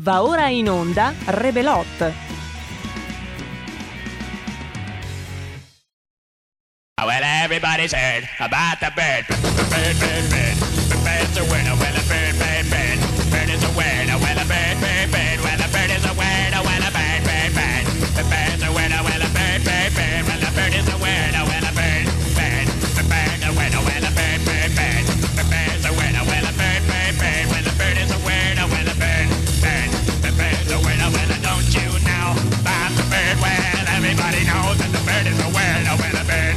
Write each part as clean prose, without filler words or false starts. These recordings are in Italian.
Va ora in onda Rebelot. Well, everybody's heard about the bird. Bird, bird, bird. The bird's a winner. Well, a bird, bird, bird. Bird is a winner. Well, a bird, bird, bird. Well, a bird is a winner. Well, a bird, bird, bird. The bird's a winner. Well, a bird, bird, bird. Well, a bird is a winner. Well, a bird, bird. The bird's a winner. Well, a bird, bird, bird. The bird's a winner. Well, a bird, bird, bird. Well, a bird is a winner. Well, a bird, bird. The bird's a winner. Well, don't you know about the bird? Well, everybody knows that the bird is a winner. Well, a bird.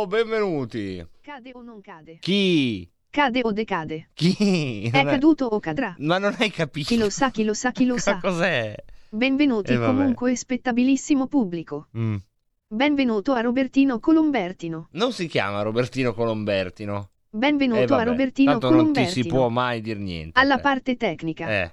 Benvenuti. Cade o non cade? Chi? Cade o decade? Chi? È caduto o cadrà? Ma non hai capito. Chi lo sa. Cos'è? Benvenuti comunque spettabilissimo pubblico. Benvenuto a Robertino Colombertino. Non si chiama Robertino Colombertino. Benvenuto a Robertino tanto Colombertino. Non ti si può mai dir niente. Alla parte tecnica.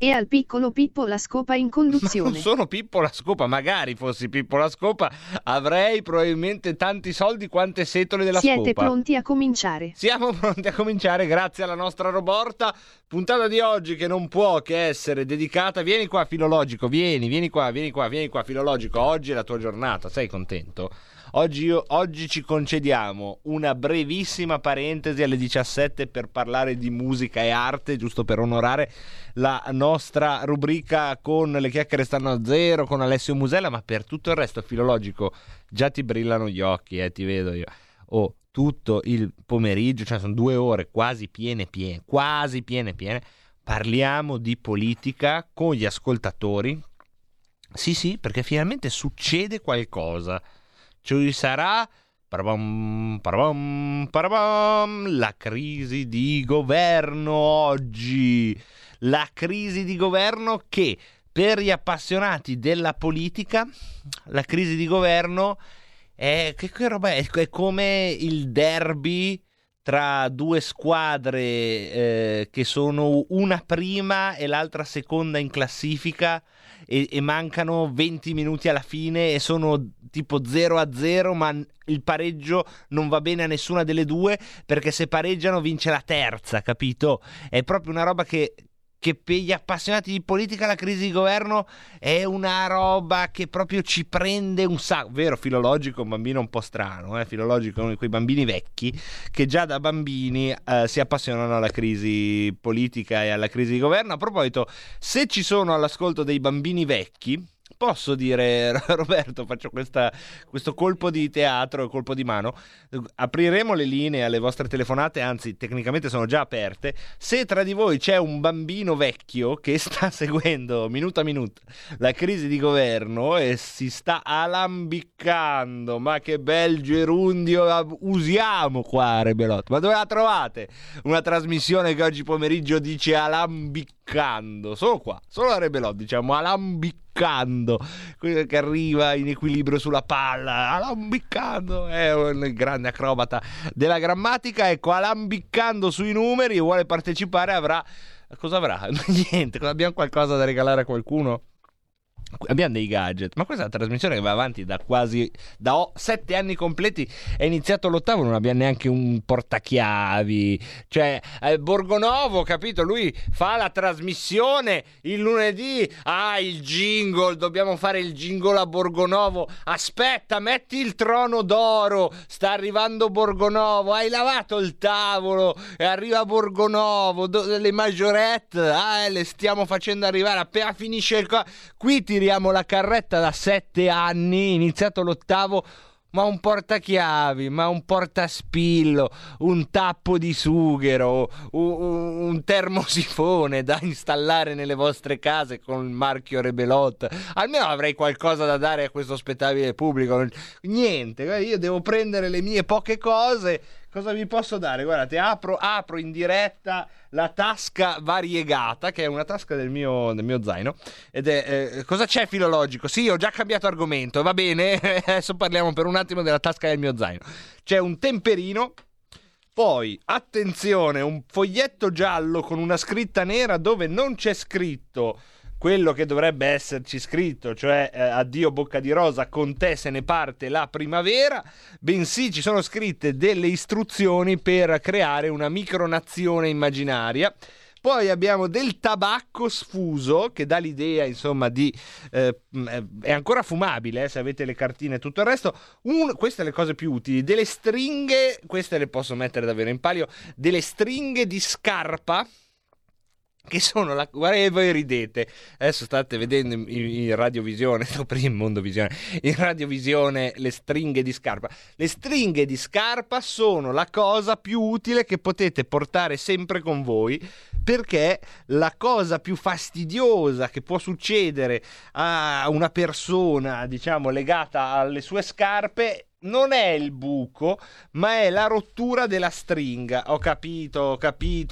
E al piccolo Pippo la scopa in conduzione. Ma non sono Pippo la scopa, magari fossi Pippo la scopa avrei probabilmente tanti soldi quante setole della scopa. Siete pronti a cominciare? Siamo pronti a cominciare, grazie alla nostra Roborta. Puntata di oggi che non può che essere dedicata. Vieni qua filologico, vieni qua filologico. Oggi è la tua giornata, sei contento? Oggi ci concediamo una brevissima parentesi alle 17 per parlare di musica e arte, giusto per onorare la nostra rubrica con le chiacchiere stanno a zero con Alessio Musella, ma per tutto il resto filologico già ti brillano gli occhi, ti vedo io. Tutto il pomeriggio, cioè sono 2 ore quasi piene, parliamo di politica con gli ascoltatori. Sì, perché finalmente succede qualcosa. Ci sarà la crisi di governo oggi. La crisi di governo che, per gli appassionati della politica, la crisi di governo è che roba è come il derby tra due squadre che sono una prima e l'altra seconda in classifica e mancano 20 minuti alla fine e sono tipo 0-0, ma il pareggio non va bene a nessuna delle due perché se pareggiano vince la terza, capito? È proprio una roba che per gli appassionati di politica la crisi di governo è una roba che proprio ci prende un sacco. Vero, filologico è un bambino un po' strano, filologico è uno di quei bambini vecchi che già da bambini si appassionano alla crisi politica e alla crisi di governo. A proposito, se ci sono all'ascolto dei bambini vecchi, posso dire, Roberto, faccio questo colpo di teatro, colpo di mano, apriremo le linee alle vostre telefonate, anzi tecnicamente sono già aperte. Se tra di voi c'è un bambino vecchio che sta seguendo minuto a minuto la crisi di governo e si sta alambiccando, ma che bel gerundio usiamo qua a Rebelot, ma dove la trovate? Una trasmissione che oggi pomeriggio dice alambiccando, solo qua, solo a Rebelot diciamo alambiccando. Quello che arriva in equilibrio sulla palla, alambiccando, è un grande acrobata della grammatica, ecco, alambiccando sui numeri e vuole partecipare, cosa avrà? Niente, abbiamo qualcosa da regalare a qualcuno? Abbiamo dei gadget, ma questa è una trasmissione che va avanti da 7 anni completi, è iniziato l'8º, non abbiamo neanche un portachiavi, cioè Borgonovo, capito, lui fa la trasmissione il lunedì, il jingle, dobbiamo fare il jingle a Borgonovo, aspetta metti il trono d'oro, sta arrivando Borgonovo, hai lavato il tavolo, arriva Borgonovo, le majorette, le stiamo facendo arrivare, appena finisce qui ti giriamo la carretta da 7 anni, iniziato l'8º, ma un portachiavi, ma un portaspillo, un tappo di sughero, un termosifone da installare nelle vostre case con il marchio Rebelot. Almeno avrei qualcosa da dare a questo spettabile pubblico. Niente, io devo prendere le mie poche cose. Cosa vi posso dare? Guardate, apro in diretta la tasca variegata, che è una tasca del mio zaino, ed è cosa c'è, filologico? Sì, ho già cambiato argomento, va bene. Adesso parliamo per un attimo della tasca del mio zaino. C'è un temperino, poi attenzione, un foglietto giallo con una scritta nera dove non c'è scritto quello che dovrebbe esserci scritto, cioè addio bocca di rosa, con te se ne parte la primavera, bensì ci sono scritte delle istruzioni per creare una micronazione immaginaria. Poi abbiamo del tabacco sfuso, che dà l'idea, insomma, di è ancora fumabile, se avete le cartine e tutto il resto. Queste sono le cose più utili. Delle stringhe, queste le posso mettere davvero in palio, delle stringhe di scarpa, che sono la... Guarda, e voi ridete. Adesso state vedendo in radiovisione, in mondovisione, in radiovisione, le stringhe di scarpa. Le stringhe di scarpa sono la cosa più utile che potete portare sempre con voi, perché la cosa più fastidiosa che può succedere a una persona, diciamo, legata alle sue scarpe, non è il buco, ma è la rottura della stringa. Ho capito,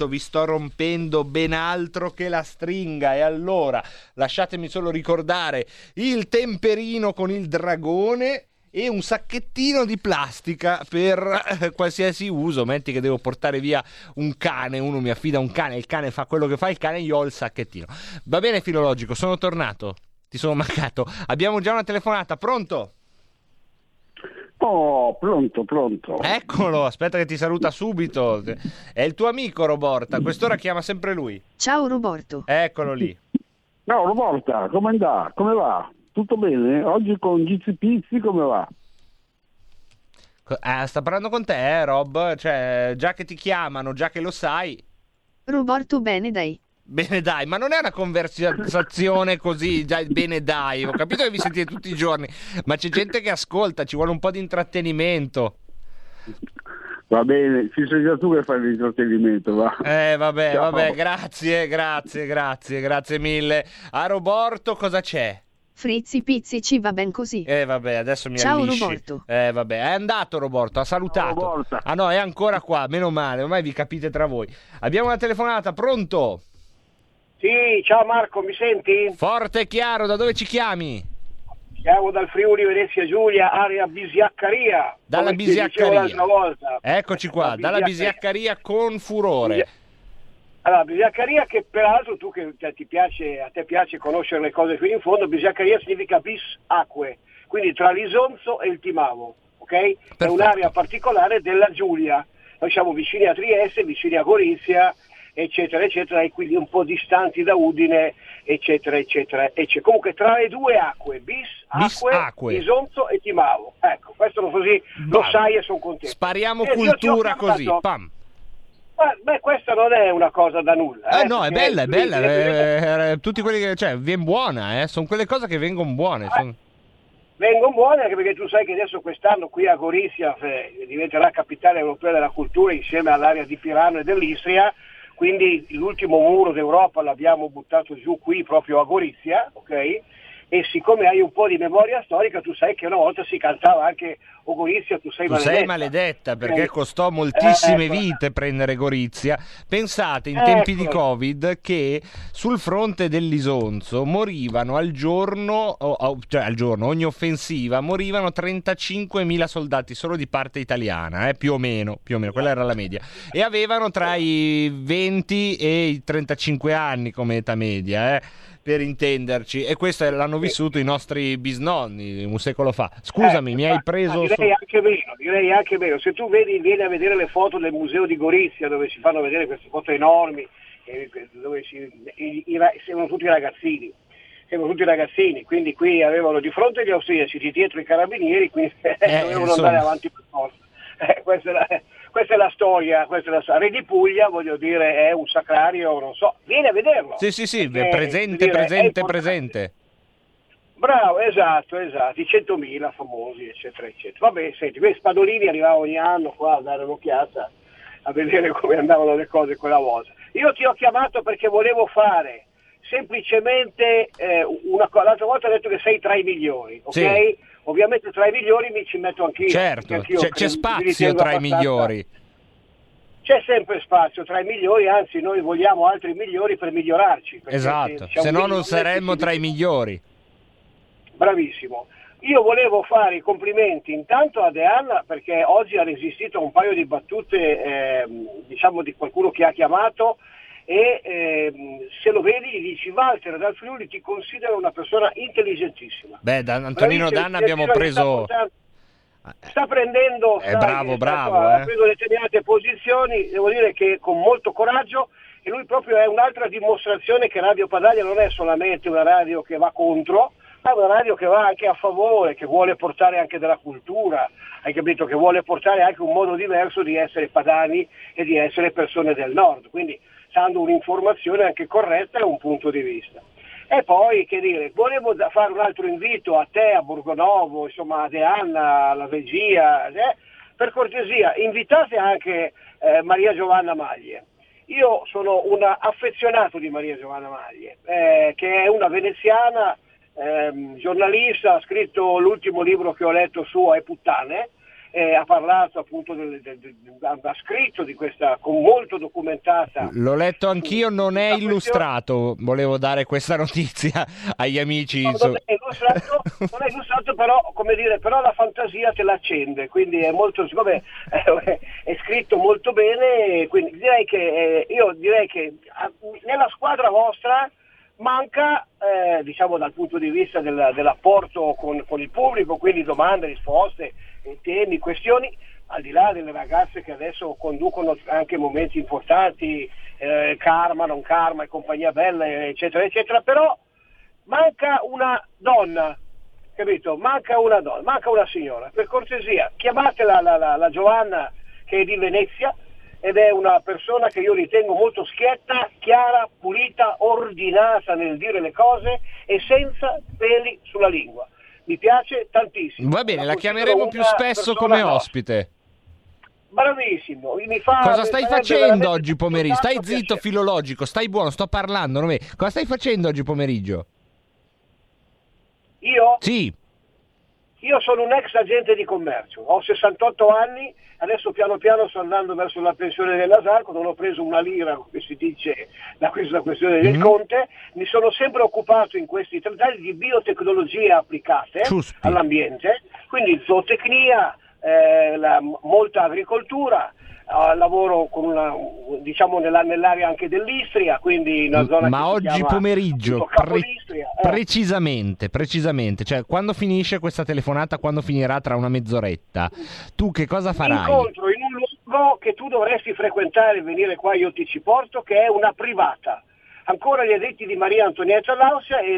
vi sto rompendo ben altro che la stringa. E allora lasciatemi solo ricordare il temperino con il dragone e un sacchettino di plastica per qualsiasi uso. Metti che devo portare via un cane, uno mi affida un cane, il cane fa quello che fa il cane, io ho il sacchettino. Va bene, filologico, sono tornato, ti sono mancato. Abbiamo già una telefonata, pronto? Oh, pronto. Eccolo, aspetta che ti saluta subito. È il tuo amico Roborta, quest'ora chiama sempre lui. Ciao Roborto. Eccolo lì. No, Roborta, come andà? Come va? Tutto bene? Oggi con Gizzi Pizzi come va? Sta parlando con te, Rob? Cioè, già che ti chiamano, già che lo sai. Roborto, bene dai. Bene dai, ma non è una conversazione così, già bene dai, ho capito che vi sentite tutti i giorni, ma c'è gente che ascolta, ci vuole un po' di intrattenimento. Va bene, ci sei già tu che fai l'intrattenimento, va. Vabbè, ciao. Vabbè, grazie mille. A Roborto cosa c'è? Frizzi Pizzi, ci va ben così. Vabbè, adesso mi allisci. Ciao Roborto. Vabbè, è andato Roborto, ha salutato. Ciao, Roborta. Ah no, è ancora qua, meno male, ormai vi capite tra voi. Abbiamo una telefonata, pronto? Sì, ciao Marco, mi senti? Forte e chiaro, da dove ci chiami? Chiamo dal Friuli Venezia Giulia, area Bisiaccaria. Dalla Bisiaccaria. Eccoci qua, dalla Bisiaccaria con furore. Allora, Bisiaccaria, che peraltro tu che a te piace conoscere le cose fino in fondo, Bisiaccaria significa bis acque, quindi tra l'Isonzo e il Timavo, ok? Perfetto. È un'area particolare della Giulia. Noi siamo vicini a Trieste, vicini a Gorizia, eccetera eccetera, e quindi un po' distanti da Udine, eccetera. Comunque tra le due acque, bis acque. Isonzo e Timavo. Ecco, questo così lo sai e sono contento. Spariamo cultura così, pam. Beh, questa non è una cosa da nulla. No, è bella. Tutti quelli che, cioè, viene buona, sono quelle cose che vengono buone. Vengono buone anche perché tu sai che adesso quest'anno qui a Gorizia diventerà capitale europea della cultura insieme all'area di Pirano e dell'Istria. Quindi l'ultimo muro d'Europa l'abbiamo buttato giù qui proprio a Gorizia, ok? E siccome hai un po' di memoria storica, tu sai che una volta si cantava anche "O Gorizia, tu sei maledetta". Tu sei maledetta, perché costò moltissime vite prendere Gorizia. Pensate, in tempi di Covid, che sul fronte dell'Isonzo morivano al giorno, ogni offensiva, morivano 35.000 soldati solo di parte italiana, più o meno, quella era la media. E avevano tra i 20 e i 35 anni come età media, per intenderci, e questo l'hanno vissuto i nostri bisnonni un secolo fa. Scusami, mi hai preso... Direi anche meno. Se tu vieni a vedere le foto del museo di Gorizia, dove si fanno vedere queste foto enormi, dove sembrano tutti ragazzini, quindi qui avevano di fronte gli austriaci, di dietro i carabinieri, quindi dovevano andare avanti per forza. Questa è la storia. Re di Puglia, voglio dire, è un sacrario, non so, vieni a vederlo. Sì, presente. Bravo, esatto, i 100.000 famosi, eccetera, eccetera. Vabbè, senti, Spadolini arrivava ogni anno qua a dare un'occhiata a vedere come andavano le cose quella volta. Io ti ho chiamato perché volevo fare semplicemente l'altra volta ho detto che sei tra i migliori, ok? Sì. Ovviamente tra i migliori mi ci metto anch'io. Certo, anch'io c'è spazio tra i migliori. C'è sempre spazio tra i migliori, anzi noi vogliamo altri migliori per migliorarci. Esatto, se no non saremmo tra i migliori. Bravissimo. Io volevo fare i complimenti intanto a Deanna perché oggi ha resistito a un paio di battute diciamo di qualcuno che ha chiamato e se lo vedi gli dici: Walter dal Friuli ti considera una persona intelligentissima. Beh, da Antonino Danna abbiamo preso... Sta prendendo ha preso determinate posizioni, devo dire che con molto coraggio, e lui proprio è un'altra dimostrazione che Radio Padania non è solamente una radio che va contro, ma è una radio che va anche a favore, che vuole portare anche della cultura, hai capito? Che vuole portare anche un modo diverso di essere padani e di essere persone del nord, quindi dando un'informazione anche corretta e un punto di vista. E poi, che dire, volevo fare un altro invito a te, a Borgonovo, insomma a Deanna, alla regia, per cortesia invitate anche Maria Giovanna Maglie. Io sono un affezionato di Maria Giovanna Maglie, che è una veneziana, giornalista, ha scritto l'ultimo libro che ho letto suo, è Puttane, ha parlato appunto, ha scritto di questa, con molto documentata. L'ho letto anch'io, non è illustrato, volevo dare questa notizia agli amici. No, non è illustrato però, come dire, però la fantasia te l'accende, quindi è molto, vabbè, è scritto molto bene, quindi direi che nella squadra vostra manca, diciamo dal punto di vista dell'apporto con il pubblico, quindi domande, risposte, temi, questioni, al di là delle ragazze che adesso conducono anche momenti importanti, Karma, non Karma e compagnia bella, eccetera, eccetera, però manca una donna, capito? Manca una signora. Per cortesia, chiamatela la Giovanna, che è di Venezia, ed è una persona che io ritengo molto schietta, chiara, pulita, ordinata nel dire le cose e senza peli sulla lingua. Mi piace tantissimo. Va bene, la chiameremo più spesso come ospite. Bravissimo. Cosa stai facendo oggi pomeriggio? Stai zitto, filologico, stai buono, sto parlando. Cosa stai facendo oggi pomeriggio? Io? Sì. Io sono un ex agente di commercio, ho 68 anni, adesso piano piano sto andando verso la pensione dell'Asarco, non ho preso una lira, come si dice, da questa questione del Conte, mi sono sempre occupato in questi 30 anni di biotecnologie applicate all'ambiente, quindi zootecnia, molta agricoltura, lavoro con una, diciamo nell'area anche dell'Istria, quindi in una zona ma che oggi si chiama, pomeriggio precisamente, cioè quando finisce questa telefonata, quando finirà tra una mezz'oretta, tu che cosa farai? Incontro in un luogo che tu dovresti frequentare e venire qua, io ti ci porto, che è una privata, ancora gli addetti di Maria Antonietta Lausia, e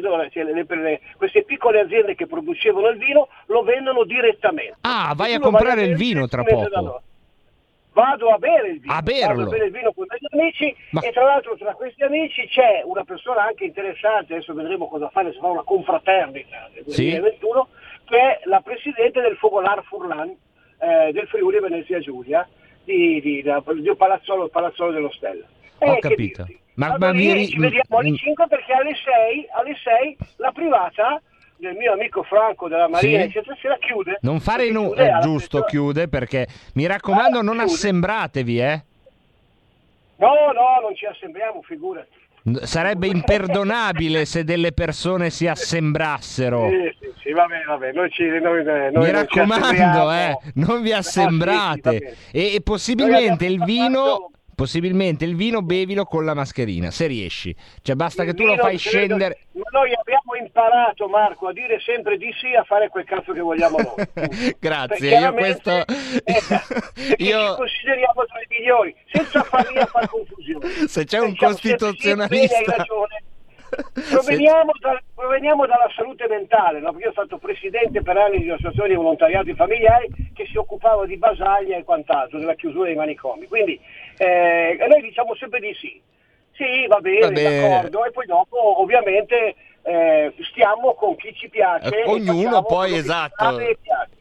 queste piccole aziende che producevano il vino lo vendono direttamente. Ah, vai a comprare il vino tra poco. Vado a bere il vino, con degli amici. Ma... e tra l'altro tra questi amici c'è una persona anche interessante, adesso vedremo cosa fa, si fa una confraternita del 2021, che è la presidente del Fogolar Furlan del Friuli Venezia Giulia, di Palazzolo dello Stella. Ho capito. Ma ci vediamo alle 5 perché alle 6 la privata del mio amico Franco della Maria eccetera sera chiude. Non fare nulla, giusto, chiude, perché mi raccomando non assembratevi, No, non ci assembriamo, figurati. Sarebbe imperdonabile se delle persone si assembrassero. Sì, vabbè. Noi mi raccomando, non vi assembrate. E possibilmente il vino bevilo con la mascherina, se riesci. Cioè basta che tu lo fai scendere. Noi abbiamo imparato, Marco, a dire sempre di sì, a fare quel cazzo che vogliamo noi. Grazie, io questo... Ci consideriamo tra i migliori, senza far confusione. Se c'è un costituzionalista... Sì, hai ragione. Proveniamo dalla salute mentale, no? Perché io sono stato presidente per anni di associazioni di volontariati familiari che si occupava di Basaglia e quant'altro, della chiusura dei manicomi, quindi noi diciamo sempre di sì, va bene. D'accordo, e poi dopo ovviamente stiamo con chi ci piace. Ognuno poi, esatto,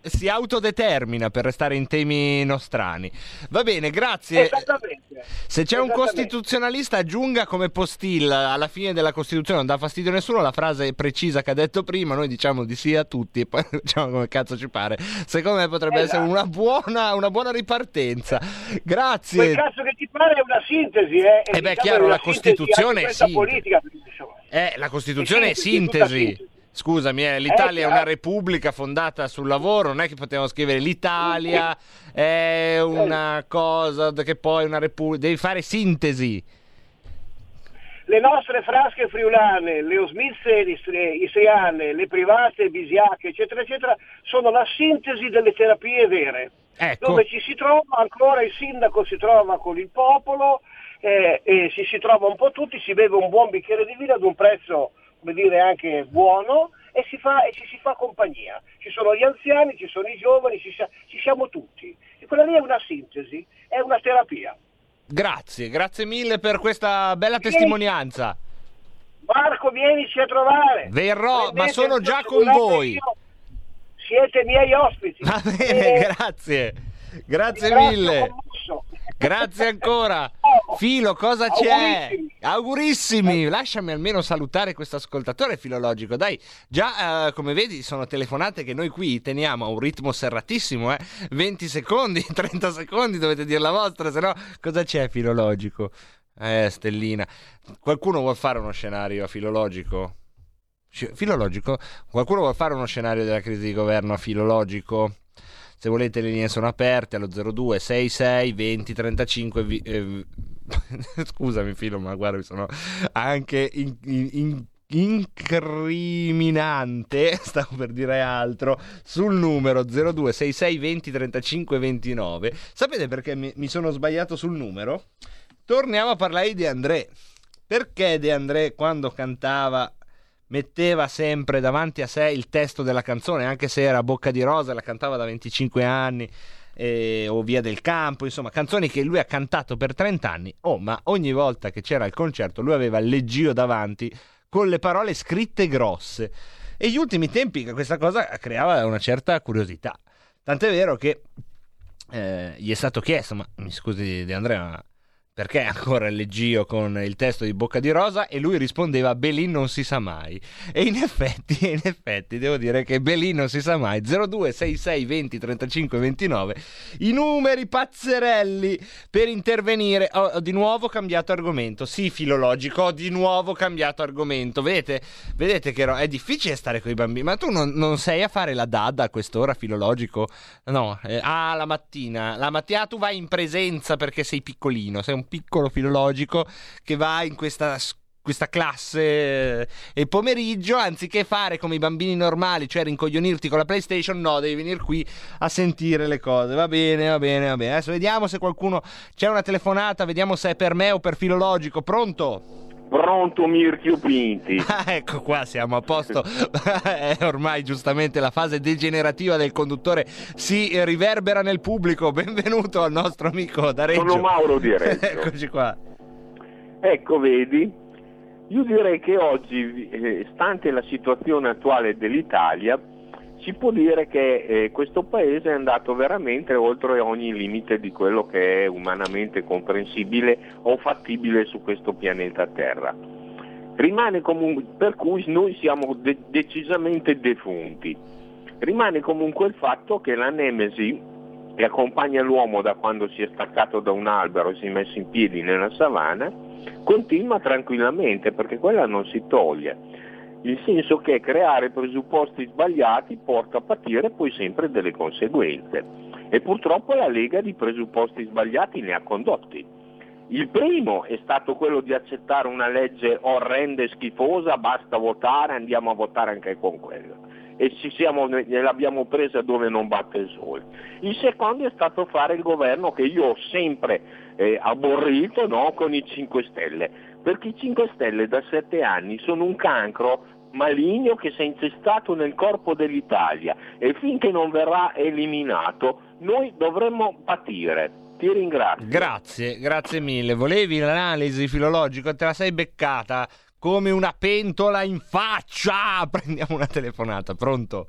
si autodetermina, per restare in temi nostrani. Va bene, grazie. Esattamente. Se c'è un costituzionalista, aggiunga come postilla alla fine della Costituzione, non dà fastidio a nessuno, la frase precisa che ha detto prima, noi diciamo di sì a tutti e poi diciamo come cazzo ci pare. Secondo me potrebbe essere una buona ripartenza. Grazie. Quel cazzo che ti pare è una sintesi, eh? E beh, diciamo chiaro, la Costituzione sì. Politica, la Costituzione è sintesi. Scusami, l'Italia è una repubblica fondata sul lavoro, non è che potevamo scrivere l'Italia è una cosa che poi una repubblica, devi fare sintesi. Le nostre frasche friulane, le osmizze istriane, le private, bisiache, eccetera, eccetera, sono la sintesi delle terapie vere, ecco. Dove ci si trova ancora, il sindaco si trova con il popolo, si trova un po' tutti, si beve un buon bicchiere di vino ad un prezzo, come dire, anche buono, e ci si fa compagnia. Ci sono gli anziani, ci sono i giovani, ci siamo tutti. E quella lì è una sintesi, è una terapia. Grazie mille per questa bella testimonianza. Marco, vienici a trovare. Verrò, ma sono già con voi. Siete miei ospiti. Va bene, grazie mille. Grazie ancora. Filo, cosa augurissimi. C'è? Augurissimi. Lasciami almeno salutare questo ascoltatore filologico. Dai, già come vedi sono telefonate che noi qui teniamo a un ritmo serratissimo, 20 secondi, 30 secondi dovete dire la vostra, se no cosa c'è filologico? Stellina. Qualcuno vuol fare uno scenario a filologico? Filologico? Qualcuno vuol fare uno scenario della crisi di governo a filologico? Se volete le linee sono aperte allo 02 66 20 35. Scusami Filo, ma guarda, mi sono anche incriminante, stavo per dire altro, sul numero 02 66 20 35 29. Sapete perché mi sono sbagliato sul numero? Torniamo a parlare di André, perché De André quando cantava metteva sempre davanti a sé il testo della canzone, anche se era Bocca di Rosa, la cantava da 25 anni o Via del Campo, insomma canzoni che lui ha cantato per 30 anni, ma ogni volta che c'era il concerto lui aveva il leggio davanti con le parole scritte grosse, e gli ultimi tempi questa cosa creava una certa curiosità, tant'è vero che gli è stato chiesto, ma mi scusi De Andrea, ma perché ancora il leggio con il testo di Bocca di Rosa? E lui rispondeva: Belin non si sa mai. E in effetti devo dire che Belin non si sa mai. 02 66 20 35 29, i numeri pazzerelli per intervenire. Ho di nuovo cambiato argomento, sì filologico, ho di nuovo cambiato argomento. Vedete che è difficile stare con i bambini. Ma tu non sei a fare la dada a quest'ora, filologico? No, la mattina, tu vai in presenza perché sei piccolino, sei un piccolo filologico che va in questa classe, e pomeriggio, anziché fare come i bambini normali, cioè rincoglionirti con la PlayStation, no, devi venire qui a sentire le cose. Va bene. Adesso vediamo se qualcuno, c'è una telefonata, vediamo se è per me o per filologico. Pronto Mirchio Pinti. Ecco qua, siamo a posto. Ormai giustamente la fase degenerativa del conduttore si riverbera nel pubblico. Benvenuto al nostro amico da Reggio. Sono Mauro di Reggio. Eccoci qua. Ecco, vedi, io direi che oggi, stante la situazione attuale dell'Italia, si può dire che questo paese è andato veramente oltre ogni limite di quello che è umanamente comprensibile o fattibile su questo pianeta Terra. Rimane comunque, per cui noi siamo decisamente defunti. Rimane comunque il fatto che la nemesi che accompagna l'uomo da quando si è staccato da un albero e si è messo in piedi nella savana continua tranquillamente, perché quella non si toglie. Il senso che creare presupposti sbagliati porta a patire poi sempre delle conseguenze, e purtroppo la Lega di presupposti sbagliati ne ha condotti. Il primo è stato quello di accettare una legge orrenda e schifosa, basta votare, andiamo a votare anche con quella, e l'abbiamo presa dove non batte il sole. Il secondo è stato fare il governo che io ho sempre aborrito, no? Con i 5 Stelle. Perché i 5 Stelle da 7 anni sono un cancro maligno che si è incestato nel corpo dell'Italia, e finché non verrà eliminato noi dovremmo patire. Ti ringrazio. Grazie mille. Volevi l'analisi filologica, te la sei beccata come una pentola in faccia. Prendiamo una telefonata. Pronto?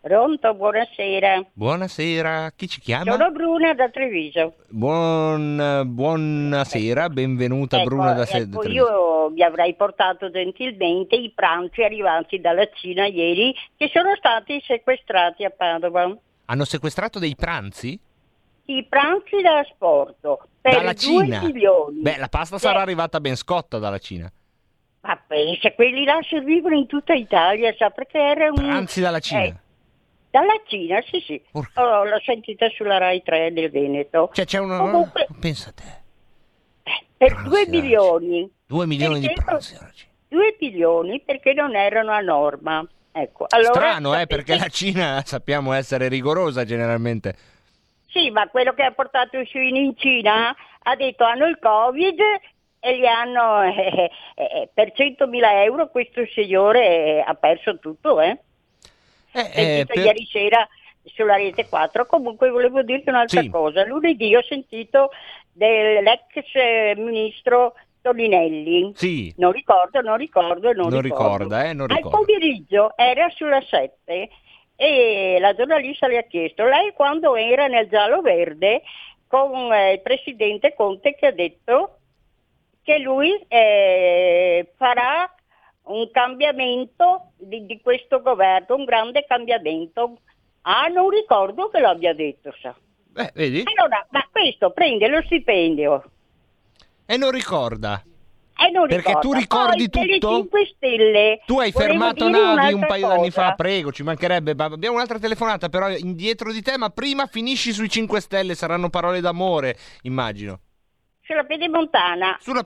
Pronto, buonasera. Buonasera, chi ci chiama? Sono Bruna da Treviso. Buonasera, benvenuta, ecco, Bruna da Treviso. Ecco, io vi avrei portato gentilmente i pranzi arrivati dalla Cina ieri, che sono stati sequestrati a Padova. Hanno sequestrato dei pranzi? I pranzi da asporto per dalla 2 milioni. Beh, la pasta sarà arrivata ben scotta dalla Cina. Ma pensa, quelli là servivano in tutta Italia, sa, perché era un... Pranzi dalla Cina? Dalla Cina, sì, sì. Oh, l'ho sentita sulla Rai 3 del Veneto. Cioè c'è una... Comunque, pensa te. Per 2 milioni. 2 milioni di pranzi. 2 milioni perché non erano a norma. Ecco. Allora, strano, sapete... perché la Cina sappiamo essere rigorosa generalmente. Sì, ma quello che ha portato i suini in Cina ha detto hanno il Covid... e gli hanno per 100.000 euro questo signore ha perso tutto, ieri sera sulla rete 4. Comunque volevo dirti un'altra cosa. Lunedì ho sentito dell'ex ministro Toninelli, non ricordo. Al pomeriggio era sulla 7 e la giornalista le ha chiesto, lei quando era nel giallo verde con il presidente Conte, che ha detto che lui farà un cambiamento di questo governo, un grande cambiamento. Ah, non ricordo che l'abbia detto, sa. Beh, vedi? Allora, ma questo prende lo stipendio. E non ricorda. Perché tu ricordi tutto. 5 Stelle. Tu hai fermato navi un paio d'anni fa, prego, ci mancherebbe. Abbiamo un'altra telefonata però indietro di te, ma prima finisci sui 5 Stelle, saranno parole d'amore, immagino. Sulla Piedemontana, una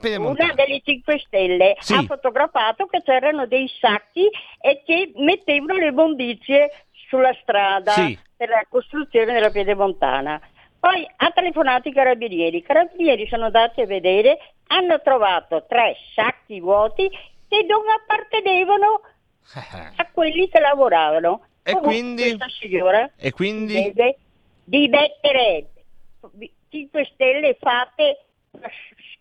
delle 5 Stelle ha fotografato che c'erano dei sacchi e che mettevano le bondizie sulla strada per la costruzione della Piedemontana. Poi ha telefonato i carabinieri. I carabinieri sono andati a vedere, hanno trovato 3 sacchi vuoti che non appartenevano a quelli che lavoravano. E comunque, quindi questa signora deve di mettere 5 Stelle fatte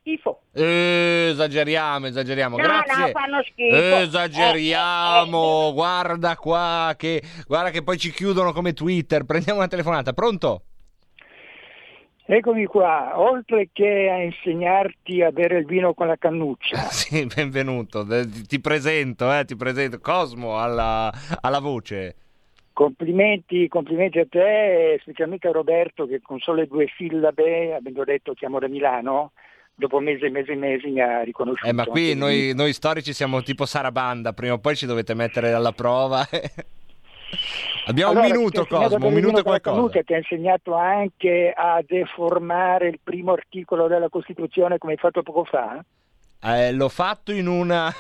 schifo. Esageriamo. No, grazie. No, fanno schifo. Esageriamo. Guarda qua che poi ci chiudono come Twitter. Prendiamo una telefonata. Pronto? Eccomi qua, oltre che a insegnarti a bere il vino con la cannuccia. Sì, benvenuto. Ti presento Cosmo alla voce. Complimenti a te, specialmente a Roberto, che con sole 2 sillabe, avendo detto chiamo da Milano, dopo mesi mi ha riconosciuto. Ma qui noi storici siamo tipo Sarabanda, prima o poi ci dovete mettere alla prova. Abbiamo allora, un minuto e qualcosa. Ti ha insegnato anche a deformare il primo articolo della Costituzione, come hai fatto poco fa? L'ho fatto in una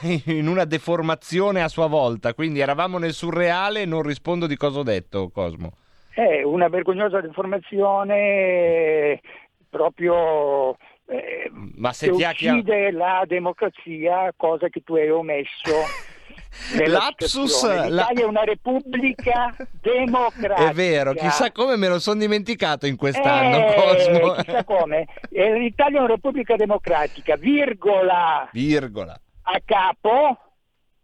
deformazione a sua volta, quindi eravamo nel surreale. Non rispondo di cosa ho detto, Cosmo. È una vergognosa deformazione proprio che uccide la democrazia, cosa che tu hai omesso. Lapsus, l'Italia è una repubblica democratica. È vero, chissà come me lo sono dimenticato in quest'anno, Cosmo. Chissà come. L'Italia è una repubblica democratica, virgola. A capo,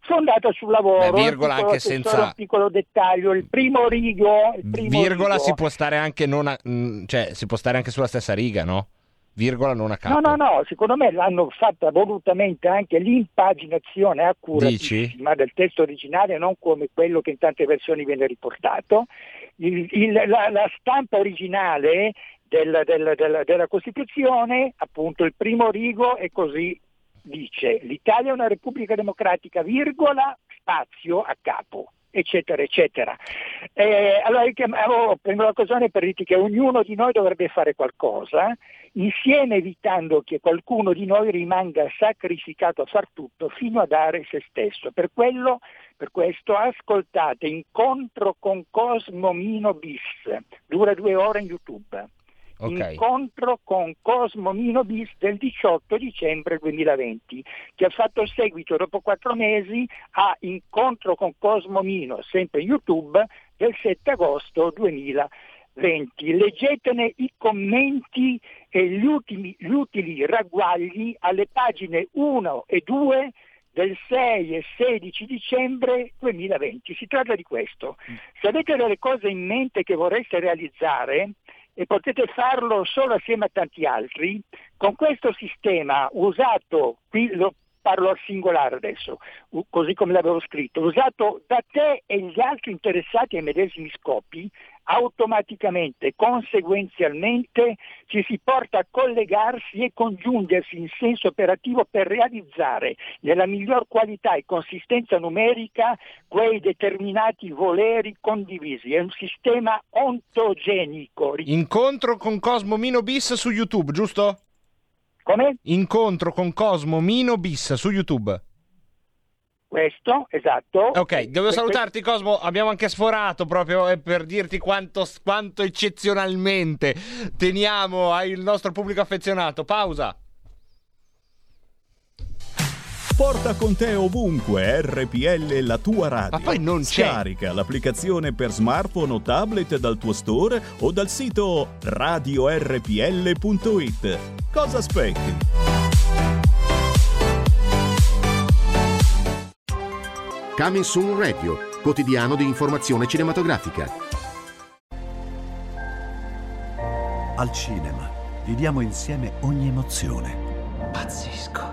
fondata sul lavoro. Beh, virgola piccolo, anche senza piccolo dettaglio, il primo rigo. Virgola si può stare anche si può stare anche sulla stessa riga, no? Virgola non a capo. No, secondo me l'hanno fatta volutamente anche l'impaginazione accuratissima del testo originale, non come quello che in tante versioni viene riportato. La stampa originale della Costituzione, appunto il primo rigo è così, dice: l'Italia è una repubblica democratica, virgola, spazio a capo, eccetera eccetera. Allora io prendo l'occasione per dirti che ognuno di noi dovrebbe fare qualcosa insieme, evitando che qualcuno di noi rimanga sacrificato a far tutto fino a dare se stesso. Per questo ascoltate Incontro con Cosmo Minobis, dura 2 ore in YouTube. Okay. Incontro con Cosmo Minobis del 18 dicembre 2020, che ha fatto seguito dopo 4 mesi a Incontro con Cosmo Mino, sempre YouTube, del 7 agosto 2020. Leggetene i commenti e gli utili ragguagli alle pagine 1 e 2 del 6 e 16 dicembre 2020. Si tratta di questo. Se avete delle cose in mente che vorreste realizzare, e potete farlo solo assieme a tanti altri, con questo sistema usato, qui lo parlo al singolare adesso, così come l'avevo scritto, usato da te e gli altri interessati ai medesimi scopi, automaticamente, conseguenzialmente, ci si porta a collegarsi e congiungersi in senso operativo per realizzare nella miglior qualità e consistenza numerica quei determinati voleri condivisi. È un sistema ontogenico. Incontro con Cosmo Minobis su YouTube, giusto? Come? Incontro con Cosmo Minobis su YouTube. Questo, esatto. Ok, devo salutarti Cosmo, abbiamo anche sforato proprio per dirti quanto eccezionalmente teniamo al nostro pubblico affezionato. Pausa. Porta con te ovunque RPL, la tua radio. Ma poi non c'è. Scarica l'applicazione per smartphone o tablet dal tuo store o dal sito radiorpl.it. Cosa aspetti? Coming Soon Radio, quotidiano di informazione cinematografica. Al cinema viviamo insieme ogni emozione. Pazzesco.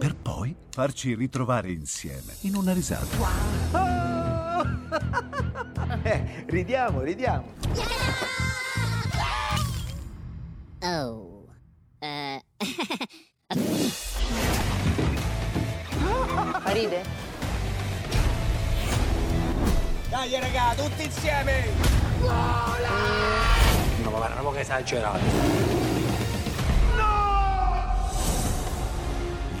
Per poi farci ritrovare insieme in una risata. Wow. Oh! Ridiamo. Oh. Ride? Dai raga, tutti insieme! Vola! No, ma guarda, una poca esagerata. No! Il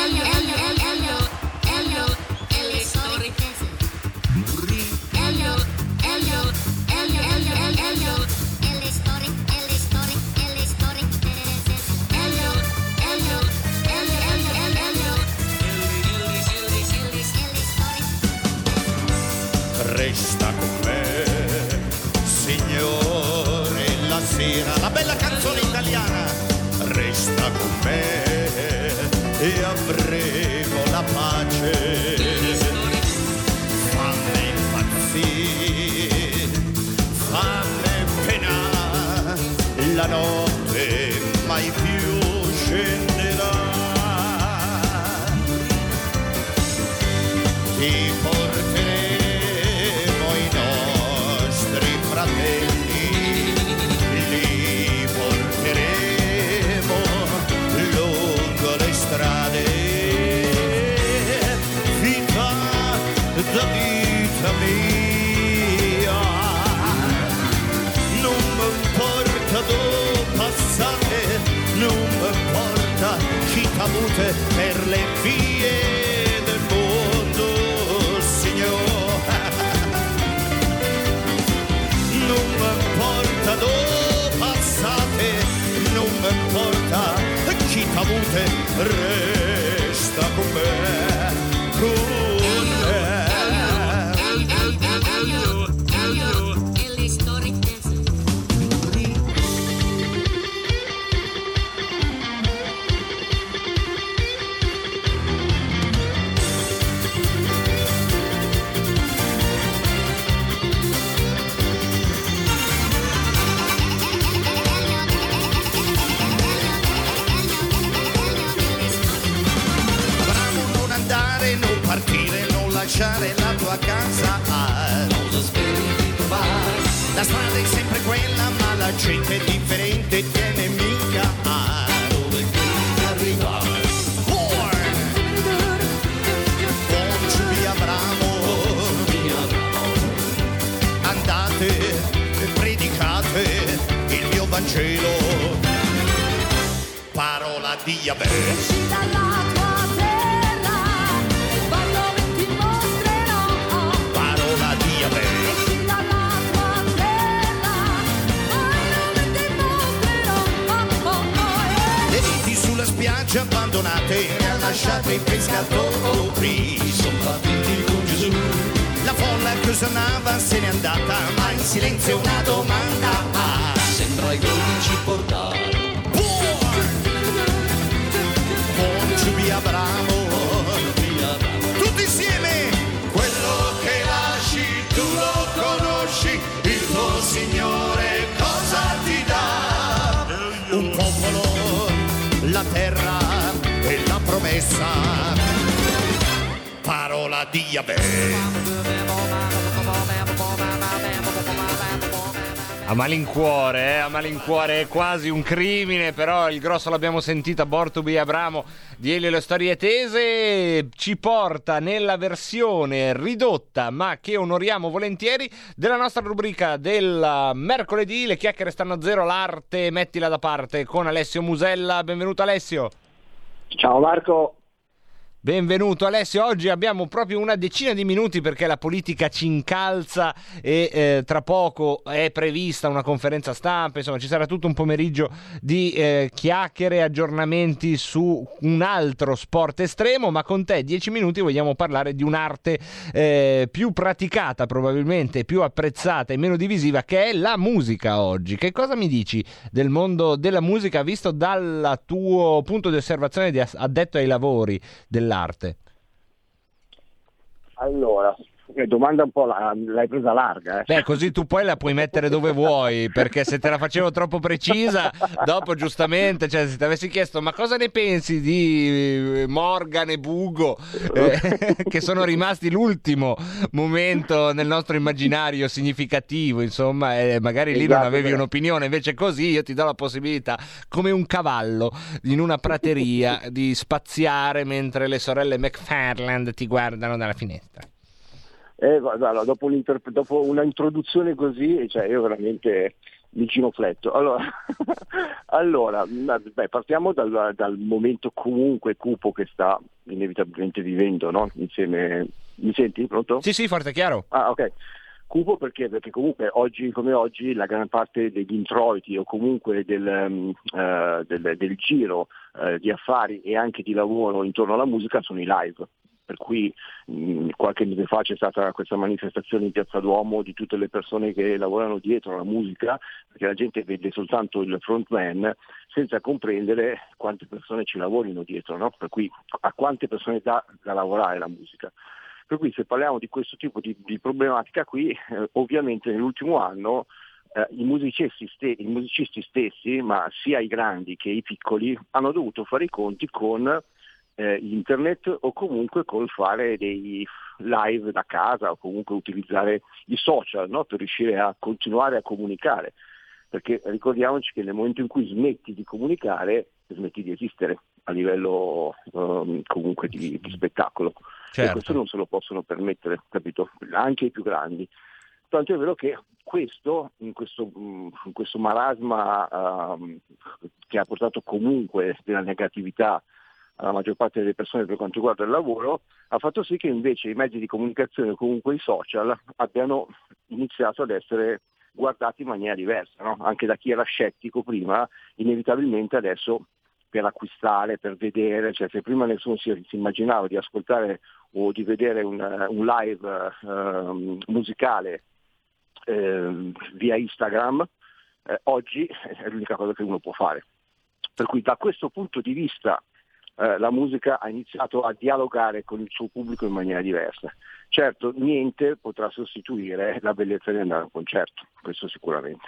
Elio e le storie tese. Elio e le storie tese. Elio. Resta con me. La bella canzone italiana resta con me e avremo la pace. Fammi impazzire, fammi penare, la notte mai più scenderà. Ti porteremo i nostri fratelli, la vita mia non mi importa dove passate, non mi importa chi t'avute per le vie del mondo, Signore, non mi importa dove passate, non mi importa chi t'avute, resta con me. La strada è sempre quella, ma la gente è differente e tiene mica a dove devi arrivare. Born, born to be Abramo. Andate e predicate il mio Vangelo. Parola di Yahweh. Ci abbandonate e ha lasciato i pescatori, sono partiti con Gesù. La folla che sonava se n'è andata, ma in silenzio una domanda ha. Sembra i gol ci portare. Buon ci vi Abramo. Tutti insieme. Quello che lasci tu lo conosci, il tuo Signore cosa ti dà? Un popolo, la terra e la promessa, parola di Yahweh. A malincuore è quasi un crimine, però il grosso l'abbiamo sentito a Bortubi Abramo di Elio e le storie tese, ci porta nella versione ridotta ma che onoriamo volentieri della nostra rubrica del mercoledì, le chiacchiere stanno a zero, l'arte mettila da parte, con Alessio Musella. Benvenuto Alessio. Ciao Marco. Benvenuto Alessio, oggi abbiamo proprio una decina di minuti perché la politica ci incalza e tra poco è prevista una conferenza stampa, insomma ci sarà tutto un pomeriggio di chiacchiere, aggiornamenti su un altro sport estremo, ma con te 10 minuti vogliamo parlare di un'arte più praticata probabilmente, più apprezzata e meno divisiva, che è la musica oggi. Che cosa mi dici del mondo della musica visto dal tuo punto di osservazione di addetto ai lavori della l'arte? Allora, domanda un po' l'hai presa larga. Beh, così tu poi la puoi mettere dove vuoi, perché se te la facevo troppo precisa, dopo giustamente, cioè se ti avessi chiesto ma cosa ne pensi di Morgan e Bugo, che sono rimasti l'ultimo momento nel nostro immaginario significativo, insomma, magari lì esatto, non avevi un'opinione, invece così io ti do la possibilità, come un cavallo in una prateria, di spaziare mentre le sorelle McFarland ti guardano dalla finestra. Allora, dopo una introduzione così, cioè io veramente mi ginofletto. Allora beh, partiamo dal momento comunque cupo che sta inevitabilmente vivendo, no? Insieme. Mi senti? Pronto? Sì, forte e chiaro. Ah, ok. Cupo perché comunque oggi come oggi la gran parte degli introiti o comunque del giro di affari e anche di lavoro intorno alla musica sono i live. Per cui qualche mese fa c'è stata questa manifestazione in Piazza Duomo di tutte le persone che lavorano dietro alla musica, perché la gente vede soltanto il frontman senza comprendere quante persone ci lavorino dietro, no? Per cui a quante persone dà da lavorare la musica. Per cui se parliamo di questo tipo di problematica qui, ovviamente nell'ultimo anno i musicisti stessi, ma sia i grandi che i piccoli, hanno dovuto fare i conti con internet o comunque col fare dei live da casa o comunque utilizzare i social, no? Per riuscire a continuare a comunicare, perché ricordiamoci che nel momento in cui smetti di comunicare smetti di esistere a livello comunque di spettacolo, certo. E questo non se lo possono permettere, capito? Anche i più grandi, tanto è vero che in questo marasma che ha portato comunque della negatività la maggior parte delle persone per quanto riguarda il lavoro, ha fatto sì che invece i mezzi di comunicazione, comunque i social, abbiano iniziato ad essere guardati in maniera diversa, no? Anche da chi era scettico prima, inevitabilmente adesso per acquistare, per vedere, cioè se prima nessuno si immaginava di ascoltare o di vedere un live musicale via Instagram, oggi è l'unica cosa che uno può fare. Per cui da questo punto di vista la musica ha iniziato a dialogare con il suo pubblico in maniera diversa. Certo, niente potrà sostituire la bellezza di andare a un concerto, questo sicuramente.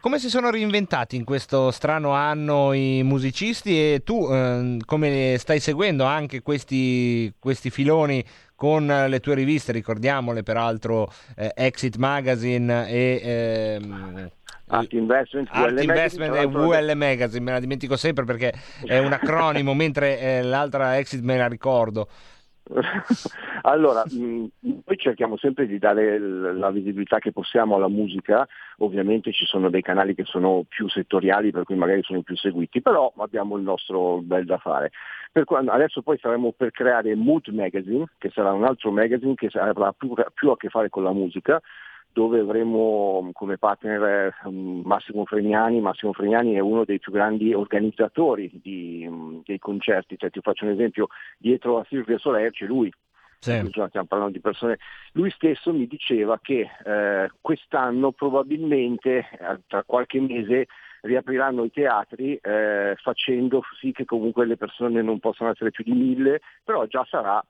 Come si sono reinventati in questo strano anno i musicisti, e tu come stai seguendo anche questi filoni con le tue riviste, ricordiamole peraltro, Exit Magazine e... Art Investment e WL Magazine, me la dimentico sempre perché è un acronimo, mentre l'altra Exit me la ricordo. Allora, noi cerchiamo sempre di dare la visibilità che possiamo alla musica, ovviamente ci sono dei canali che sono più settoriali per cui magari sono più seguiti, però abbiamo il nostro bel da fare. Adesso poi saremo per creare Mood Magazine, che sarà un altro magazine che avrà più a che fare con la musica, dove avremo come partner Massimo Fregnani. Massimo Fregnani è uno dei più grandi organizzatori dei concerti, cioè ti faccio un esempio, dietro a Silvio Soler c'è lui, sì. Stiamo parlando di persone, lui stesso mi diceva che quest'anno probabilmente tra qualche mese riapriranno i teatri facendo sì che comunque le persone non possano essere più di 1.000, però già sarà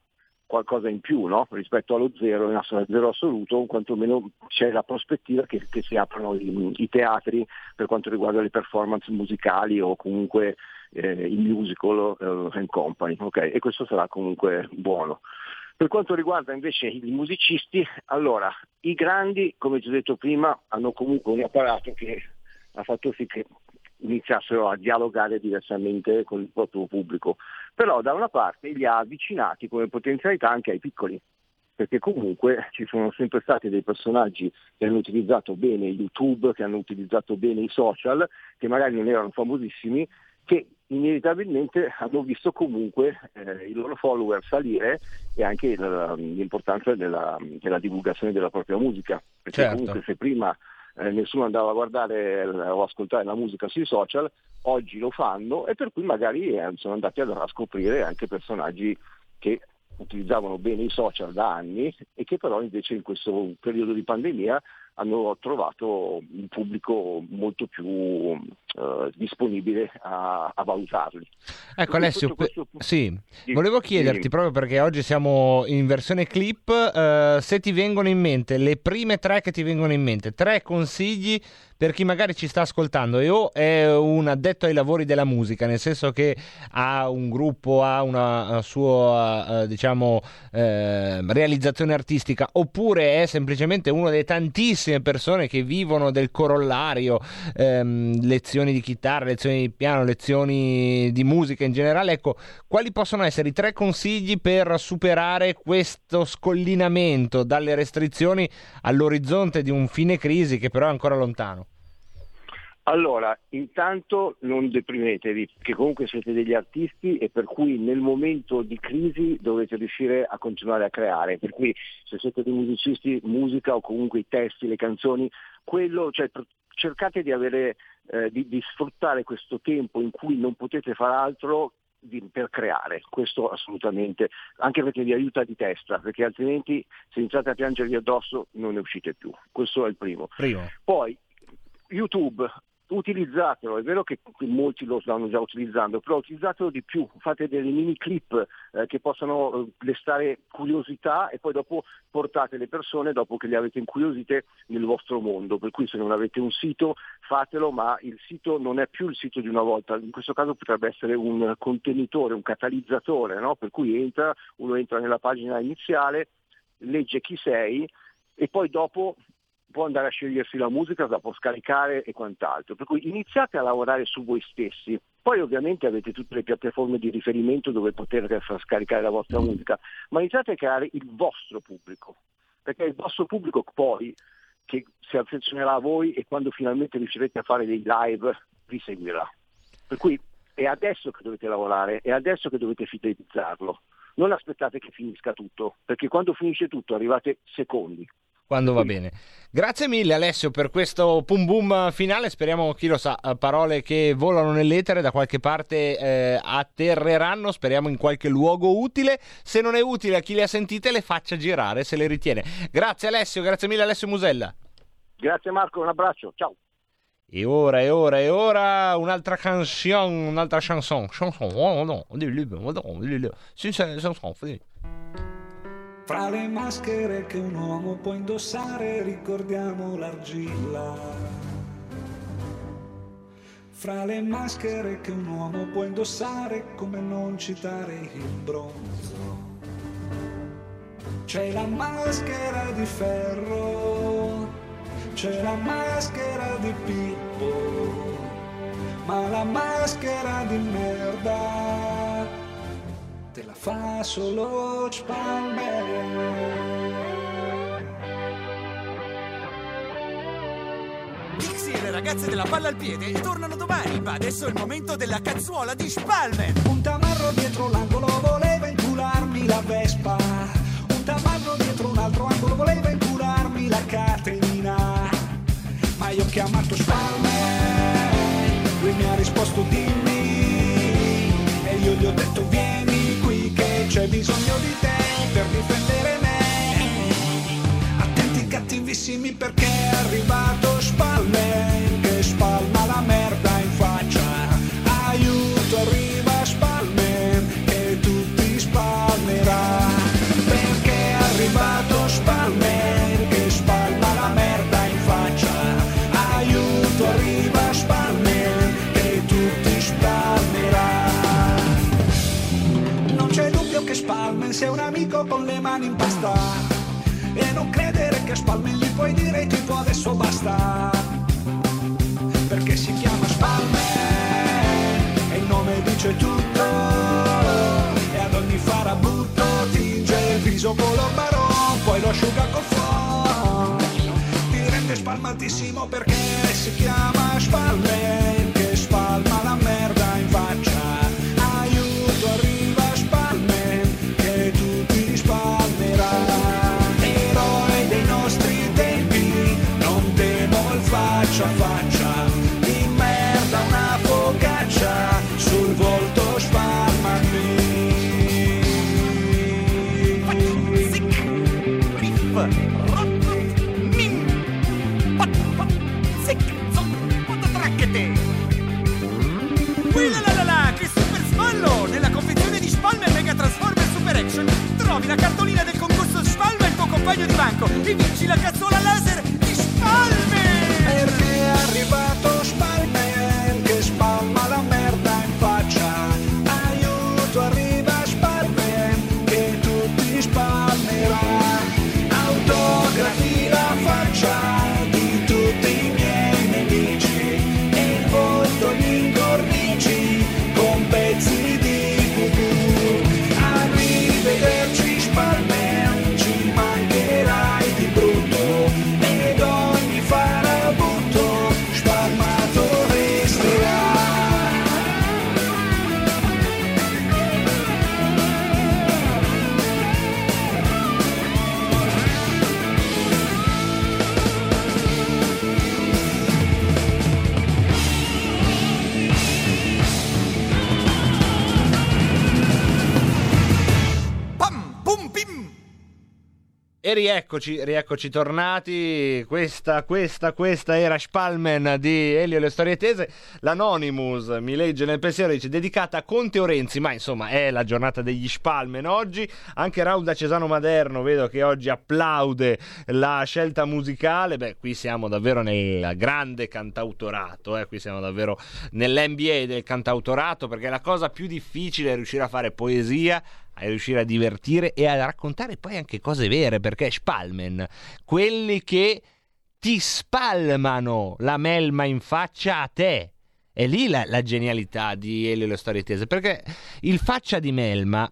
qualcosa in più, no? Rispetto allo zero, zero assoluto, quantomeno c'è la prospettiva che si aprano i teatri per quanto riguarda le performance musicali o comunque il musical and company, okay? E questo sarà comunque buono. Per quanto riguarda invece i musicisti, allora i grandi, come ti ho detto prima, hanno comunque un apparato che ha fatto sì che iniziassero a dialogare diversamente con il proprio pubblico, però da una parte li ha avvicinati come potenzialità anche ai piccoli, perché comunque ci sono sempre stati dei personaggi che hanno utilizzato bene YouTube, che hanno utilizzato bene i social, che magari non erano famosissimi, che inevitabilmente hanno visto comunque i loro follower salire e anche l'importanza della divulgazione della propria musica, perché certo, comunque se prima nessuno andava a guardare o ascoltare la musica sui social, oggi lo fanno e per cui magari sono andati a scoprire anche personaggi che utilizzavano bene i social da anni e che però invece in questo periodo di pandemia hanno trovato un pubblico molto più disponibile a valutarli. Ecco Alessio, sì. Volevo chiederti, proprio perché oggi siamo in versione clip, se ti vengono in mente le prime tre che ti vengono in mente, tre consigli per chi magari ci sta ascoltando e o è un addetto ai lavori della musica, nel senso che ha un gruppo, ha una sua realizzazione artistica, oppure è semplicemente uno dei tantissimi persone che vivono del corollario, lezioni di chitarra, lezioni di piano, lezioni di musica in generale. Ecco, quali possono essere i tre consigli per superare questo scollinamento dalle restrizioni all'orizzonte di un fine crisi che però è ancora lontano? Allora, intanto non deprimetevi, perché comunque siete degli artisti e per cui nel momento di crisi dovete riuscire a continuare a creare, per cui se siete dei musicisti, musica o comunque i testi, le canzoni, quello, cioè, cercate di avere di sfruttare questo tempo in cui non potete far altro per creare, questo assolutamente, anche perché vi aiuta di testa, perché altrimenti se iniziate a piangervi addosso non ne uscite più. Questo è il primo. Poi YouTube, utilizzatelo, è vero che molti lo stanno già utilizzando, però utilizzatelo di più, fate delle mini clip che possano destare curiosità e poi dopo portate le persone, dopo che le avete incuriosite, nel vostro mondo, per cui se non avete un sito fatelo, ma il sito non è più il sito di una volta, in questo caso potrebbe essere un contenitore, un catalizzatore, no? Per cui uno entra nella pagina iniziale, legge chi sei e poi dopo può andare a scegliersi la musica, la può scaricare e quant'altro, per cui iniziate a lavorare su voi stessi, poi ovviamente avete tutte le piattaforme di riferimento dove poter far scaricare la vostra musica, ma iniziate a creare il vostro pubblico, perché è il vostro pubblico poi che si affezionerà a voi e quando finalmente riuscirete a fare dei live vi seguirà, per cui è adesso che dovete lavorare, è adesso che dovete fidelizzarlo, non aspettate che finisca tutto, perché quando finisce tutto arrivate secondi. Quando va bene. Grazie mille Alessio per questo pum boom finale, speriamo, chi lo sa, parole che volano nell'etere da qualche parte atterreranno, speriamo in qualche luogo utile, se non è utile a chi le ha sentite le faccia girare se le ritiene. Grazie Alessio, grazie mille Alessio Musella. Grazie Marco, un abbraccio, ciao. E ora, un'altra canzone, Fra le maschere che un uomo può indossare ricordiamo l'argilla. Fra le maschere che un uomo può indossare come non citare il bronzo. C'è la maschera di ferro, c'è la maschera di Pippo, ma la maschera di merda te la fa solo Spalmen. Pixie e le ragazze della palla al piede tornano domani, ma adesso è il momento della cazzuola di Spalmen. Un tamarro dietro l'angolo voleva incularmi la Vespa. Tamarro dietro un altro angolo voleva incurarmi la Caterina, ma io ho chiamato Spalmen, lui mi ha risposto dimmi, e io gli ho detto vieni qui che c'è bisogno di te per difendere me. Attenti cattivissimi perché è arrivato Spalmen che spalma la merda in faccia. Aiuto, arriva Spalmen che tutti spalmerà. È arrivato Spalmen che spalma la merda in faccia. Aiuto, arriva Spalmen che tutti spalmerà. Non c'è dubbio che Spalmen sia un amico con le mani in pasta, e non credere che Spalmen gli puoi dire tipo adesso basta, perché si chiama Spalmen e il nome dice tutto, e ad ogni farabutto tinge il viso colombarone, poi lo asciuga col fuoco, ti rende spalmatissimo perché si chiama Spalmen che spalma la merda in faccia. Aiuto, arriva Spalmen che tutti spalmerà. Eroe dei nostri tempi, non temo il faccia a faccia, di merda una focaccia sul volto spalmami. Trovi la cartolina del concorso Spalmen, il tuo compagno di banco, e vinci la cazzola laser di Spalmen. Perché è arrivato Spalmen che spalma la merda in faccia. Aiuto, arriva Spalmen che tutti spalmerà. Autografi la faccia di tutti i miei nemici, e il volto gli incornici con pezzi di Spalmen, ci mancherai di brutto, ed ogni farabutto spalmato resterà. E rieccoci tornati. Questa era Spalmen di Elio e le storie tese. L'Anonymous mi legge nel pensiero, dice dedicata a Conte o Renzi, ma insomma è la giornata degli Spalmen oggi. Anche Raul Cesano Maderno vedo che oggi applaude la scelta musicale. Beh, qui siamo davvero nel grande cantautorato, qui siamo davvero nell'NBA del cantautorato, perché la cosa più difficile è riuscire a fare poesia, a riuscire a divertire e a raccontare poi anche cose vere, perché Spalmen, quelli che ti spalmano la melma in faccia a te, è lì la genialità di Elio e le storie tese, perché il faccia di melma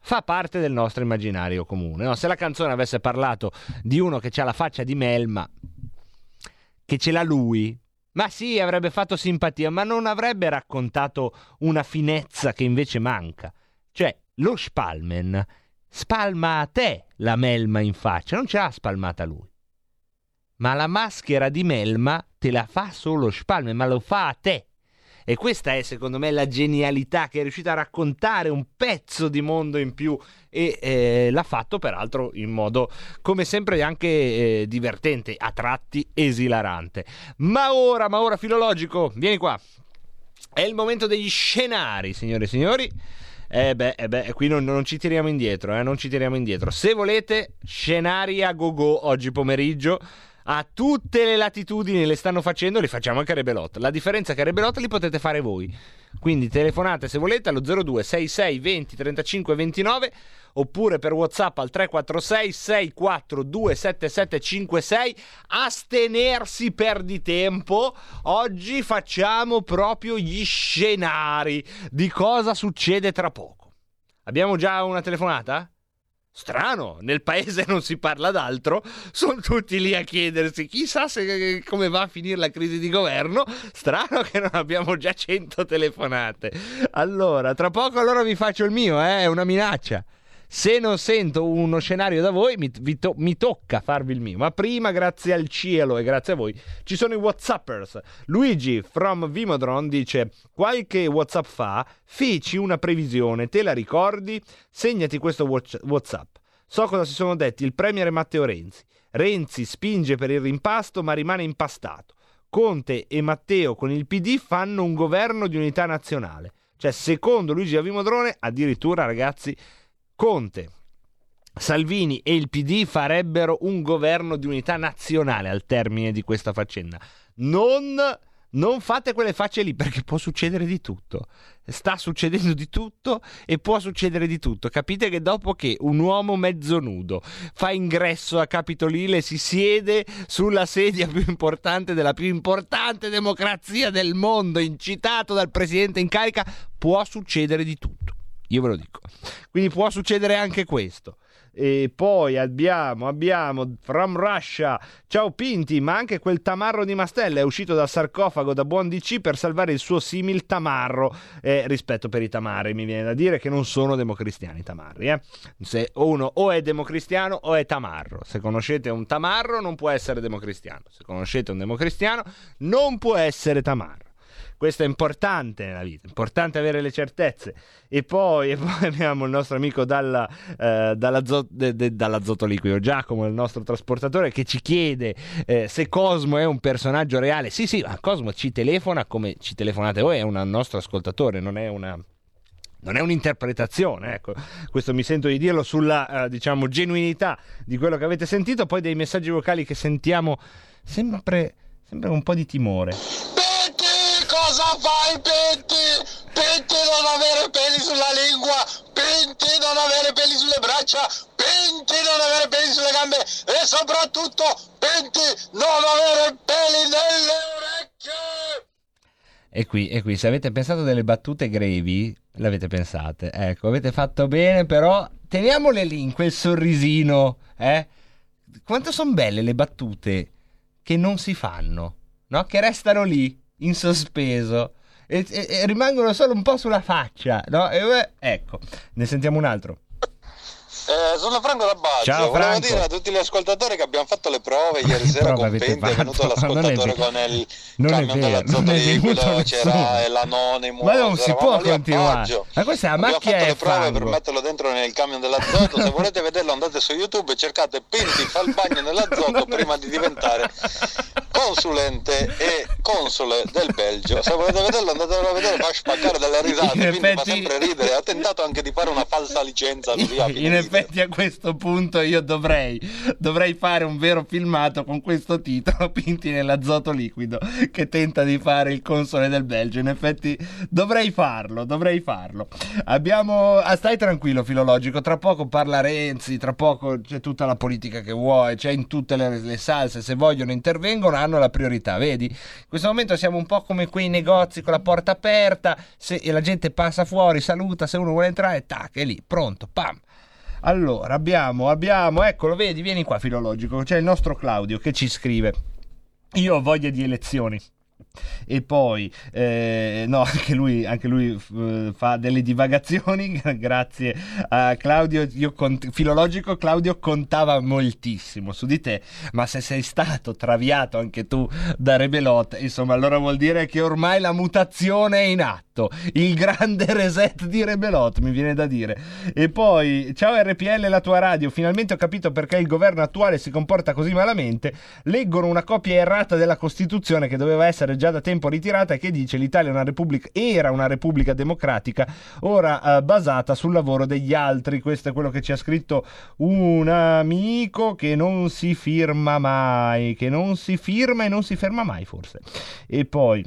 fa parte del nostro immaginario comune, no? Se la canzone avesse parlato di uno che c'ha la faccia di melma, che ce l'ha lui, ma sì, avrebbe fatto simpatia, ma non avrebbe raccontato una finezza che invece manca. Cioè, lo Spalmen spalma a te la melma in faccia, non ce l'ha spalmata lui, ma la maschera di melma te la fa solo Spalmen, ma lo fa a te. E questa è, secondo me, la genialità, che è riuscita a raccontare un pezzo di mondo in più, e l'ha fatto peraltro in modo, come sempre, anche divertente, a tratti esilarante. Ma ora filologico, vieni qua, è il momento degli scenari, signore e signori. Qui non ci tiriamo indietro. Se volete, scenari a go-go oggi pomeriggio. a tutte le latitudini le stanno facendo, li facciamo anche a Rebelot. La differenza è che a Rebelot li potete fare voi, quindi telefonate se volete allo 02 66 20 35 29, oppure per WhatsApp al 346 642 7756. Astenersi per di tempo. Oggi facciamo proprio gli scenari di cosa succede tra poco. Abbiamo già una telefonata? Strano, nel paese non si parla d'altro, sono tutti lì a chiedersi chissà se, come va a finire la crisi di governo. Strano che non abbiamo già 100 telefonate. Allora, tra poco allora vi faccio il mio, è una minaccia. Se non sento uno scenario da voi, mi tocca farvi il mio. Ma prima, grazie al cielo e grazie a voi, ci sono i Whatsappers. Luigi from Vimodron dice: qualche Whatsapp fa feci una previsione, te la ricordi? Segnati questo Whatsapp. So cosa si sono detti il premier e Matteo Renzi. Renzi spinge per il rimpasto ma rimane impastato. Conte e Matteo con il PD fanno un governo di unità nazionale. Cioè, secondo Luigi a Vimodrone, addirittura, ragazzi, Conte, Salvini e il PD farebbero un governo di unità nazionale al termine di questa faccenda. Non fate quelle facce lì, perché può succedere di tutto. Sta succedendo di tutto e può succedere di tutto. Capite che dopo che un uomo mezzo nudo fa ingresso a Capitolile, si siede sulla sedia più importante della più importante democrazia del mondo, incitato dal presidente in carica, può succedere di tutto. Io ve lo dico. Quindi può succedere anche questo. E poi abbiamo from Russia, ciao Pinti, ma anche quel tamarro di Mastella è uscito dal sarcofago da buon DC per salvare il suo simil tamarro. Rispetto per i tamari, mi viene da dire che non sono democristiani i tamarri, eh? Se uno o è democristiano o è tamarro. Se conoscete un tamarro non può essere democristiano, se conoscete un democristiano non può essere tamarro. Questo è importante nella vita, è importante avere le certezze. E poi abbiamo il nostro amico dall'azoto liquido, Giacomo, il nostro trasportatore, che ci chiede se Cosmo è un personaggio reale. Sì, ma Cosmo ci telefona come ci telefonate voi, è un nostro ascoltatore, non è un'interpretazione, ecco. Questo mi sento di dirlo sulla genuinità di quello che avete sentito. Poi dei messaggi vocali che sentiamo sempre un po' di timore. Cosa fai, Penti? Penti non avere peli sulla lingua, Penti non avere peli sulle braccia, Penti non avere peli sulle gambe e soprattutto Penti non avere peli nelle orecchie. E qui, se avete pensato delle battute grevi, l'avete pensate, ecco, avete fatto bene, però teniamole lì in quel sorrisino, eh? Quanto sono belle le battute che non si fanno, no? Che restano lì in sospeso e rimangono solo un po' sulla faccia, no? Ecco, ne sentiamo un altro. Sono Franco da Baggio. Ciao, Franco. Volevo dire a tutti gli ascoltatori che abbiamo fatto le prove ieri sera con Penti, è venuto l'ascoltatore con il camion dell'azoto liquido, c'era l'anonimo. Ma non si può continuare. Ma questa è la macchia e fango. Abbiamo fatto le prove per metterlo dentro nel camion dell'azoto. Se volete vederlo andate su YouTube e cercate Penti fa il bagno nell'azoto prima di diventare consulente e console del Belgio. Se volete vederlo andatelo a vedere, fa spaccare dalle risate, quindi fa sempre ridere. Ha tentato anche di fare una falsa licenza via. Effetti a questo punto io dovrei fare un vero filmato con questo titolo, Pinti nell'azoto liquido che tenta di fare il console del Belgio. In effetti dovrei farlo. Stai tranquillo filologico, tra poco parla Renzi, tra poco c'è tutta la politica che vuoi, c'è in tutte le salse, se vogliono intervengono, hanno la priorità, vedi? In questo momento siamo un po' come quei negozi con la porta aperta, e la gente passa fuori, saluta, se uno vuole entrare, tac, è lì, pronto, pam. Allora, abbiamo, eccolo, vedi, vieni qua filologico, c'è il nostro Claudio che ci scrive: io ho voglia di elezioni. E poi anche lui fa delle divagazioni. Grazie a Claudio. Filologico, Claudio contava moltissimo su di te, ma se sei stato traviato anche tu da Rebelot, insomma, allora vuol dire che ormai la mutazione è in atto, il grande reset di Rebelot, mi viene da dire. E poi ciao RPL, la tua radio, finalmente ho capito perché il governo attuale si comporta così malamente. Leggono una copia errata della Costituzione che doveva essere già già da tempo ritirata, che dice: l'Italia è una repubblica, era una repubblica democratica, ora basata sul lavoro degli altri. Questo è quello che ci ha scritto un amico che non si firma mai, che non si firma e non si ferma mai, forse. E poi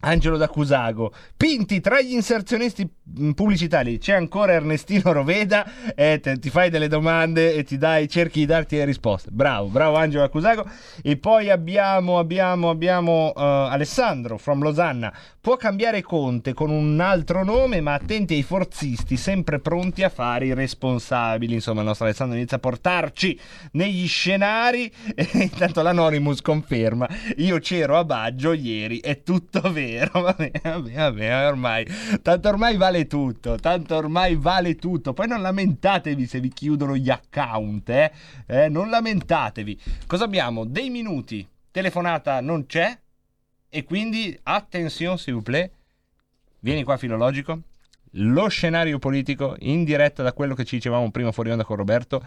Angelo da Cusago: Pinti tra gli inserzionisti pubblicitari c'è ancora Ernestino Roveda? Ti fai delle domande e cerchi di darti le risposte. Bravo Angelo da Cusago. E poi abbiamo Alessandro from Losanna: può cambiare Conte con un altro nome, ma attenti ai forzisti, sempre pronti a fare i responsabili. Insomma, il nostro Alessandro inizia a portarci negli scenari. E intanto l'Anonymous conferma: io c'ero a Baggio ieri, è tutto vero. Vabbè, ormai tanto ormai vale tutto, poi non lamentatevi se vi chiudono gli account, non lamentatevi. Cosa abbiamo? Dei minuti, telefonata non c'è, e quindi attenzione, s'il vous plaît. Vieni qua, filologico, lo scenario politico in diretta da quello che ci dicevamo prima fuori onda con Roberto,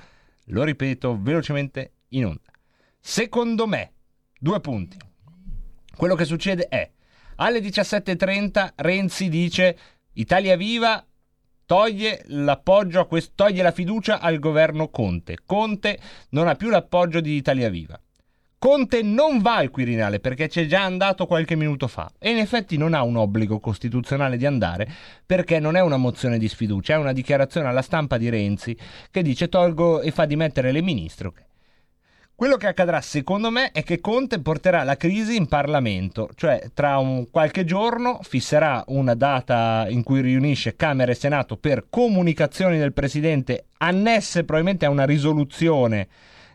lo ripeto velocemente in onda. Secondo me, 2 punti, quello che succede è: alle 17:30 Renzi dice: Italia Viva toglie l'appoggio a questo, toglie la fiducia al governo Conte. Conte non ha più l'appoggio di Italia Viva. Conte non va al Quirinale perché c'è già andato qualche minuto fa, e in effetti non ha un obbligo costituzionale di andare, perché non è una mozione di sfiducia, è una dichiarazione alla stampa di Renzi che dice: tolgo, e fa dimettere le ministre. Okay. Quello che accadrà, secondo me, è che Conte porterà la crisi in Parlamento, cioè tra qualche giorno fisserà una data in cui riunisce Camera e Senato per comunicazioni del Presidente, annesse probabilmente a una risoluzione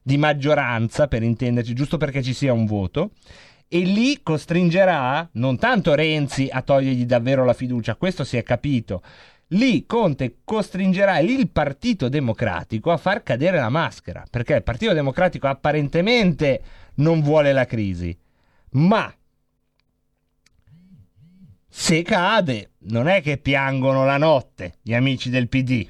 di maggioranza, per intenderci, giusto perché ci sia un voto, e lì costringerà non tanto Renzi a togliergli davvero la fiducia, questo si è capito, lì Conte costringerà il Partito Democratico a far cadere la maschera, perché il Partito Democratico apparentemente non vuole la crisi, ma se cade non è che piangono la notte gli amici del PD,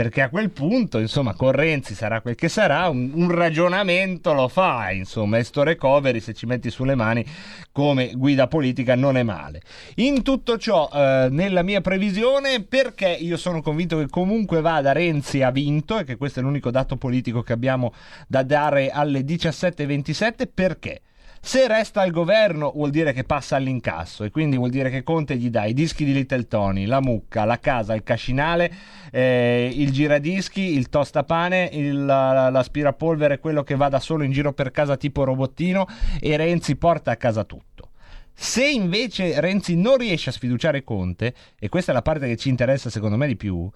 perché a quel punto, insomma, con Renzi sarà quel che sarà, un ragionamento lo fai, insomma, e sto recovery, se ci metti sulle mani come guida politica, non è male. In tutto ciò, nella mia previsione, perché io sono convinto che comunque vada Renzi ha vinto, e che questo è l'unico dato politico che abbiamo da dare alle 17:27, perché se resta al governo vuol dire che passa all'incasso, e quindi vuol dire che Conte gli dà i dischi di Little Tony, la mucca, la casa, il cascinale, il giradischi, il tostapane, l'aspirapolvere, quello che vada solo in giro per casa tipo robottino, e Renzi porta a casa tutto. Se invece Renzi non riesce a sfiduciare Conte, e questa è la parte che ci interessa secondo me di più,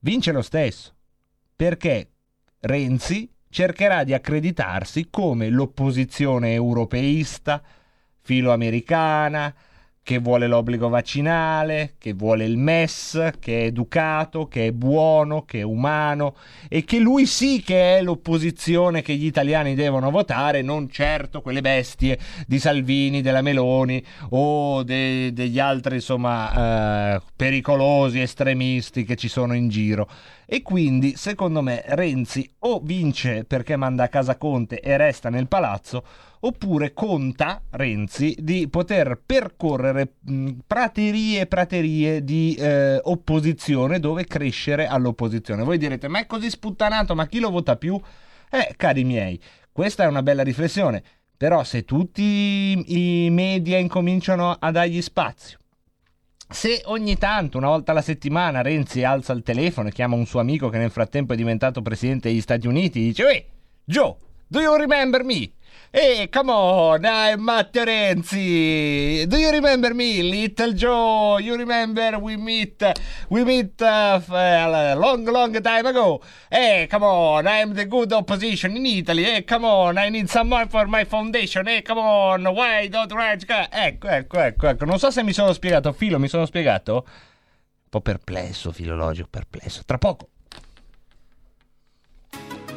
vince lo stesso, perché Renzi cercherà di accreditarsi come l'opposizione europeista, filoamericana, che vuole l'obbligo vaccinale, che vuole il MES, che è educato, che è buono, che è umano, e che lui sì che è l'opposizione che gli italiani devono votare, non certo quelle bestie di Salvini, della Meloni o degli altri, insomma, pericolosi estremisti che ci sono in giro. E quindi, secondo me, Renzi o vince perché manda a casa Conte e resta nel palazzo, oppure conta Renzi di poter percorrere praterie di opposizione, dove crescere all'opposizione. Voi direte: ma è così sputtanato, ma chi lo vota più? Cari miei, questa è una bella riflessione, però se tutti i media incominciano a dargli spazio, se ogni tanto, una volta alla settimana, Renzi alza il telefono e chiama un suo amico che nel frattempo è diventato presidente degli Stati Uniti, dice: Ehi, Joe, do you remember me? Hey, come on, I'm Matteo Renzi. Do you remember me, Little Joe? You remember we meet long time ago. Hey, come on, I'm the good opposition in Italy. Hey, come on, I need some money for my foundation. Hey, come on, why don't I... Ecco. Non so se mi sono spiegato, Filo, mi sono spiegato? Un po' perplesso, filologico, perplesso. Tra poco.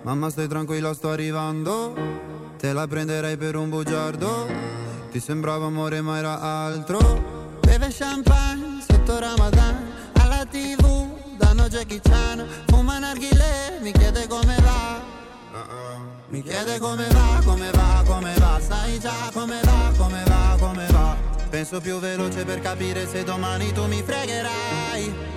Mamma stai tranquilla, sto arrivando. Te la prenderai per un bugiardo. Ti sembrava amore ma era altro. Beve champagne sotto Ramadan. Alla TV danno Jackie Chan. Fuma narghilè, mi chiede come va. Mi chiede come va, come va, come va. Sai già come va, come va, come va. Penso più veloce per capire se domani tu mi fregherai.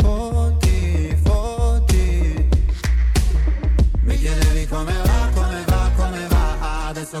fotti, fotti. Mi chiedevi come va, come va, come va. Adesso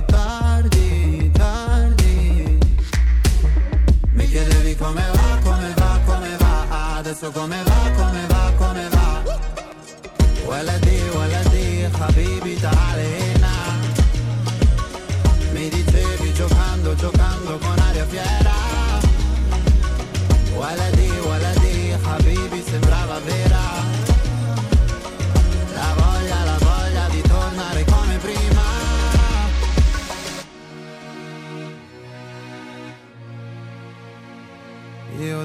tardi, tardi. Mi chiedevi come va, come va, come va. Adesso come va, come va, come va. Waladi, habibi ta'alena. Mi dicevi giocando, giocando con aria fiera. Waladi, habibi sembrava vera. La voglia di tornare come prima. Io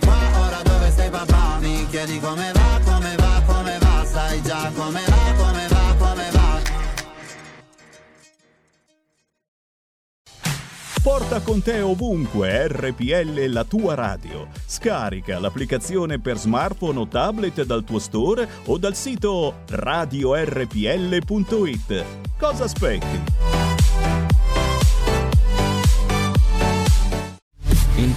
qua, ora dove sei papà? Mi chiedi come va, come va, come va. Sai già come va, come va, come va. Porta con te ovunque RPL, la tua radio. Scarica l'applicazione per smartphone o tablet dal tuo store o dal sito radiorpl.it. Cosa aspetti? In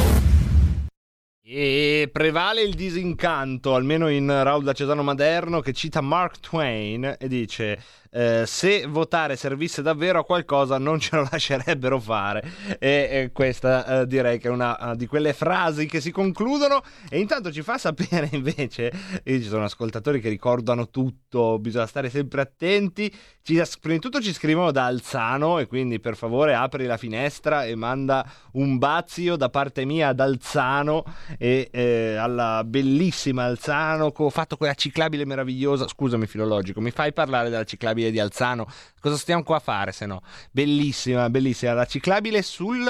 E prevale il disincanto, almeno in Raul da Cesano Maderno, che cita Mark Twain e dice se votare servisse davvero a qualcosa non ce lo lascerebbero fare. E questa direi che è una di quelle frasi che si concludono e intanto ci fa sapere invece, ci sono ascoltatori che ricordano tutto, bisogna stare sempre attenti, prima di tutto ci scrivono da Alzano e quindi per favore apri la finestra e manda un bazio da parte mia ad Alzano e alla bellissima Alzano, fatto quella ciclabile meravigliosa. Scusami filologico, mi fai parlare della ciclabile di Alzano? Cosa stiamo qua a fare se no? Bellissima, bellissima la ciclabile sul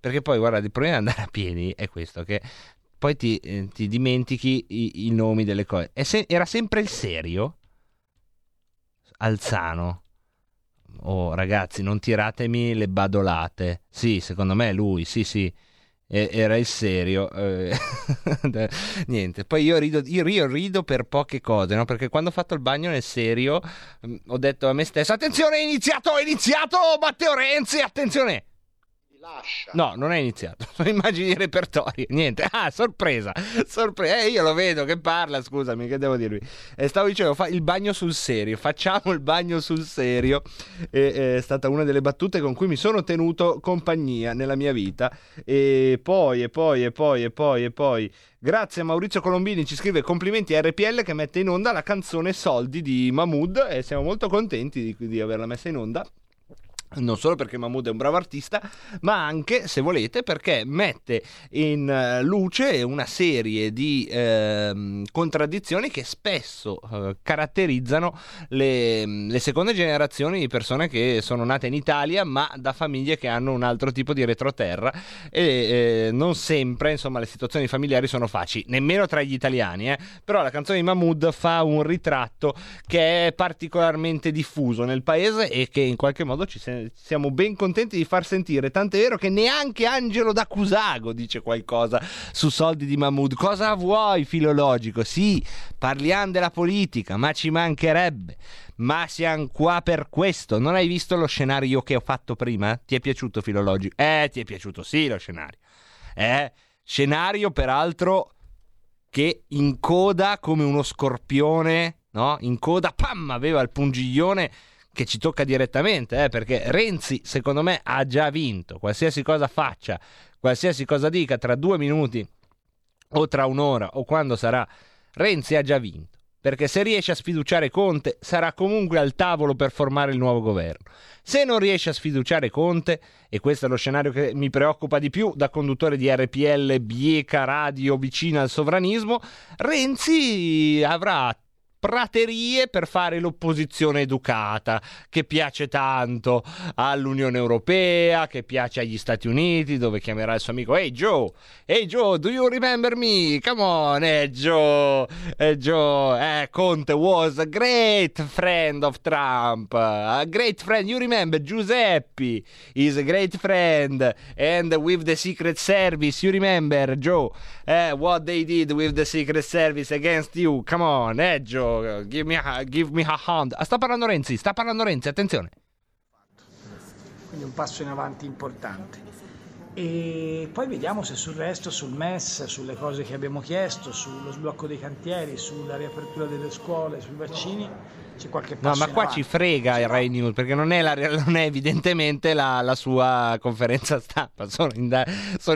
perché poi guarda, il problema di andare a piedi è questo, che poi ti dimentichi i nomi delle cose. Era sempre il serio Alzano. Oh ragazzi, non tiratemi le badolate. Sì, secondo me è lui, sì. Era il serio. Niente, poi io rido per poche cose, no? Perché quando ho fatto il bagno nel serio ho detto a me stesso: attenzione, è iniziato Matteo Renzi, attenzione. Lascia. No, non è iniziato. Sono immagini di repertorio. Niente. Ah, sorpresa. Io lo vedo che parla. Scusami, che devo dirvi? Stavo dicendo il bagno sul serio. Facciamo il bagno sul serio. È stata una delle battute con cui mi sono tenuto compagnia nella mia vita. E poi. Grazie a Maurizio Colombini, ci scrive complimenti a RPL che mette in onda la canzone Soldi di Mahmood. E siamo molto contenti di averla messa in onda. Non solo perché Mahmood è un bravo artista, ma anche, se volete, perché mette in luce una serie di contraddizioni che spesso caratterizzano le seconde generazioni di persone che sono nate in Italia ma da famiglie che hanno un altro tipo di retroterra e non sempre, insomma, le situazioni familiari sono facili, nemmeno tra gli italiani, però la canzone di Mahmood fa un ritratto che è particolarmente diffuso nel paese e che in qualche modo siamo ben contenti di far sentire, tant'è vero che neanche Angelo da Cusago dice qualcosa su Soldi di Mahmood. Cosa vuoi filologico? Sì, parliamo della politica, ma ci mancherebbe, ma siamo qua per questo. Non hai visto lo scenario che ho fatto prima? Ti è piaciuto filologico? Ti è piaciuto, sì, lo scenario scenario peraltro che in coda come uno scorpione, no? In coda, pam, aveva il pungiglione che ci tocca direttamente, perché Renzi secondo me ha già vinto, qualsiasi cosa faccia, qualsiasi cosa dica tra 2 minuti o tra un'ora o quando sarà, Renzi ha già vinto, perché se riesce a sfiduciare Conte sarà comunque al tavolo per formare il nuovo governo. Se non riesce a sfiduciare Conte, e questo è lo scenario che mi preoccupa di più da conduttore di RPL, bieca radio vicina al sovranismo, Renzi avrà praterie per fare l'opposizione educata che piace tanto all'Unione Europea, che piace agli Stati Uniti, dove chiamerà il suo amico Hey Joe, do you remember me? Come on, Hey Joe, Conte was a great friend of Trump, a great friend, you remember Giuseppe is a great friend, and with the Secret Service, you remember Joe, what they did with the Secret Service against you, come on, Hey Joe. Give me a hand. Sta parlando Renzi, attenzione. Quindi un passo in avanti importante. E poi vediamo se sul resto, sul MES, sulle cose che abbiamo chiesto, sullo sblocco dei cantieri, sulla riapertura delle scuole, sui vaccini, c'è qualche passo. No, ma qua avanti. Ci frega il Rai News, perché non è evidentemente la sua conferenza stampa, sono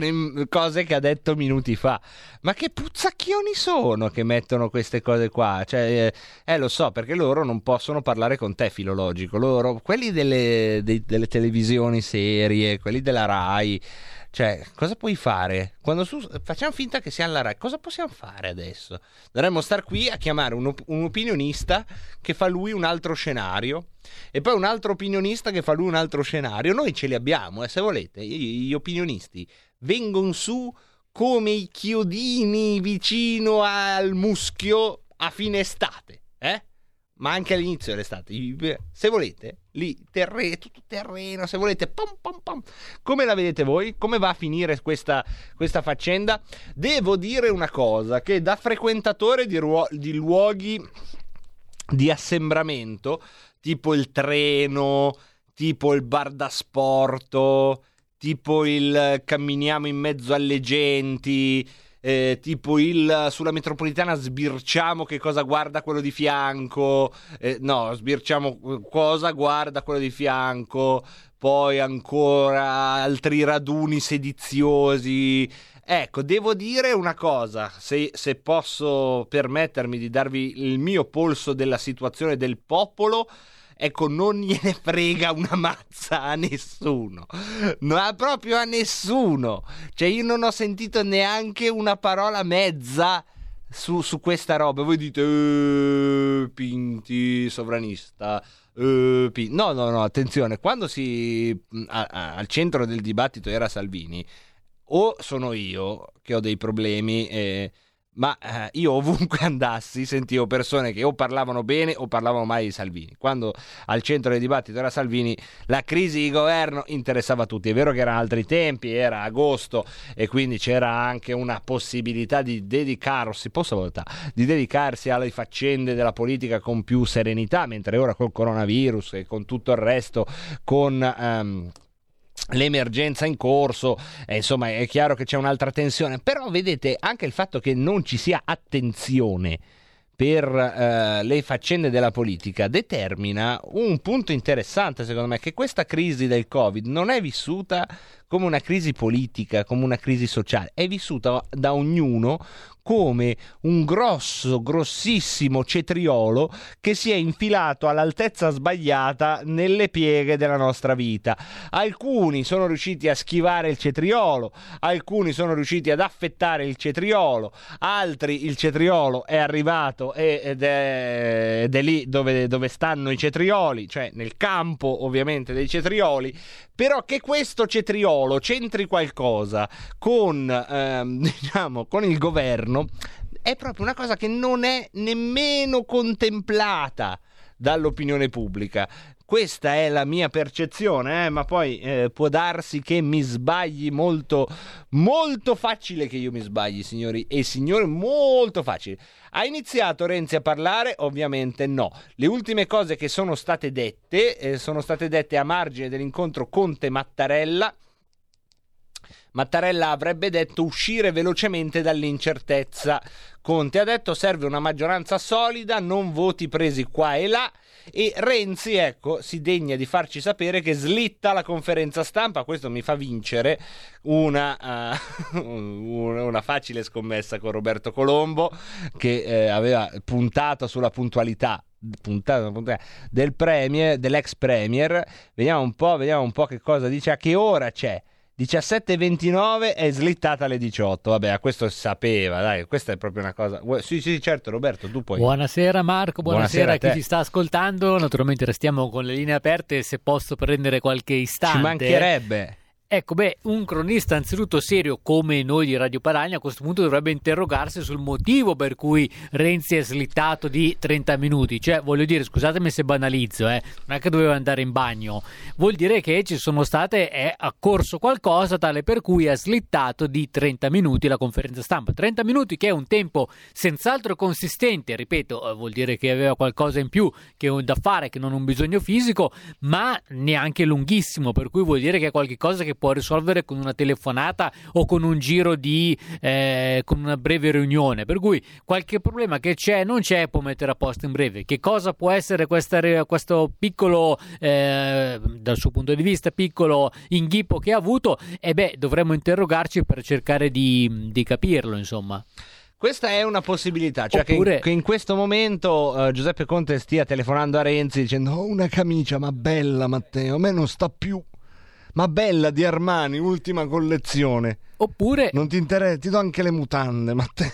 in cose che ha detto minuti fa. Ma che puzzacchioni sono che mettono queste cose qua? Cioè, lo so, perché loro non possono parlare con te, filologico. Loro, quelli delle televisioni serie, quelli della Rai. Cioè, cosa puoi fare? Quando facciamo finta che sia alla Rai, cosa possiamo fare adesso? Dovremmo star qui a chiamare un opinionista che fa lui un altro scenario e poi un altro opinionista che fa lui un altro scenario. Noi ce li abbiamo, se volete. Gli opinionisti vengono su come i chiodini vicino al muschio a fine estate, eh? Ma anche all'inizio dell'estate, se volete, lì tutto terreno, se volete, pom pom pom. Come la vedete voi? Come va a finire questa faccenda? Devo dire una cosa, che da frequentatore di luoghi di assembramento, tipo il treno, tipo il bar da sporto, tipo il camminiamo in mezzo alle genti, tipo il sulla metropolitana sbirciamo che cosa guarda quello di fianco, no, sbirciamo cosa guarda quello di fianco, poi ancora altri raduni sediziosi. Ecco, devo dire una cosa, se posso permettermi di darvi il mio polso della situazione del popolo, ecco, non gliene frega una mazza a nessuno, ma proprio a nessuno. Cioè, io non ho sentito neanche una parola mezza su questa roba. Voi dite, Pinti, sovranista. No, attenzione, quando al centro del dibattito era Salvini, o sono io che ho dei problemi, ma io ovunque andassi sentivo persone che o parlavano bene o parlavano male di Salvini. Quando al centro del dibattito era Salvini, la crisi di governo interessava tutti. È vero che erano altri tempi, era agosto e quindi c'era anche una possibilità di dedicarsi alle faccende della politica con più serenità, mentre ora col coronavirus e con tutto il resto, con l'emergenza in corso, insomma, è chiaro che c'è un'altra tensione. Però vedete, anche il fatto che non ci sia attenzione per le faccende della politica determina un punto interessante, secondo me, che questa crisi del Covid non è vissuta come una crisi politica, come una crisi sociale, è vissuta da ognuno come un grossissimo cetriolo che si è infilato all'altezza sbagliata nelle pieghe della nostra vita. Alcuni sono riusciti a schivare il cetriolo, alcuni sono riusciti ad affettare il cetriolo, altri il cetriolo è arrivato ed è lì dove stanno i cetrioli, cioè nel campo ovviamente dei cetrioli. Però che questo cetriolo c'entri qualcosa con il governo è proprio una cosa che non è nemmeno contemplata dall'opinione pubblica. Questa è la mia percezione, ma poi può darsi che mi sbagli. Molto, molto facile che io mi sbagli, signori e signore, molto facile. Ha iniziato Renzi a parlare? Ovviamente no. Le ultime cose che sono state dette a margine dell'incontro Conte-Mattarella. Mattarella avrebbe detto uscire velocemente dall'incertezza. Conte ha detto serve una maggioranza solida, non voti presi qua e là. E Renzi, ecco, si degna di farci sapere che slitta la conferenza stampa. Questo mi fa vincere una facile scommessa con Roberto Colombo, che aveva puntato sulla puntualità del premier, dell'ex premier. Vediamo un po' che cosa dice, a che ora c'è. 17:29 è slittata alle 18. Vabbè, questo si sapeva, dai, questa è proprio una cosa. Sì, certo, Roberto, tu puoi. Buonasera Marco, buonasera a chi ci sta ascoltando. Naturalmente restiamo con le linee aperte, se posso prendere qualche istante. Ci mancherebbe. Ecco, un cronista anzitutto serio come noi di Radio Padania a questo punto dovrebbe interrogarsi sul motivo per cui Renzi è slittato di 30 minuti. Cioè, voglio dire, scusatemi se banalizzo, non è che doveva andare in bagno. Vuol dire che ci sono state, è accorso qualcosa tale per cui è slittato di 30 minuti la conferenza stampa. 30 minuti che è un tempo senz'altro consistente, ripeto, vuol dire che aveva qualcosa in più che da fare, che non un bisogno fisico, ma neanche lunghissimo, per cui vuol dire che è qualcosa che può risolvere con una telefonata o con un giro di con una breve riunione, per cui qualche problema che c'è, non c'è, può mettere a posto in breve. Che cosa può essere questo piccolo dal suo punto di vista piccolo inghippo che ha avuto? Dovremmo interrogarci per cercare di capirlo, insomma. Questa è una possibilità, cioè oppure che in questo momento Giuseppe Conte stia telefonando a Renzi dicendo "Ho una camicia, ma bella Matteo, a me non sta più. Ma bella, di Armani, ultima collezione. Oppure non ti interessa, ti do anche le mutande, Matteo."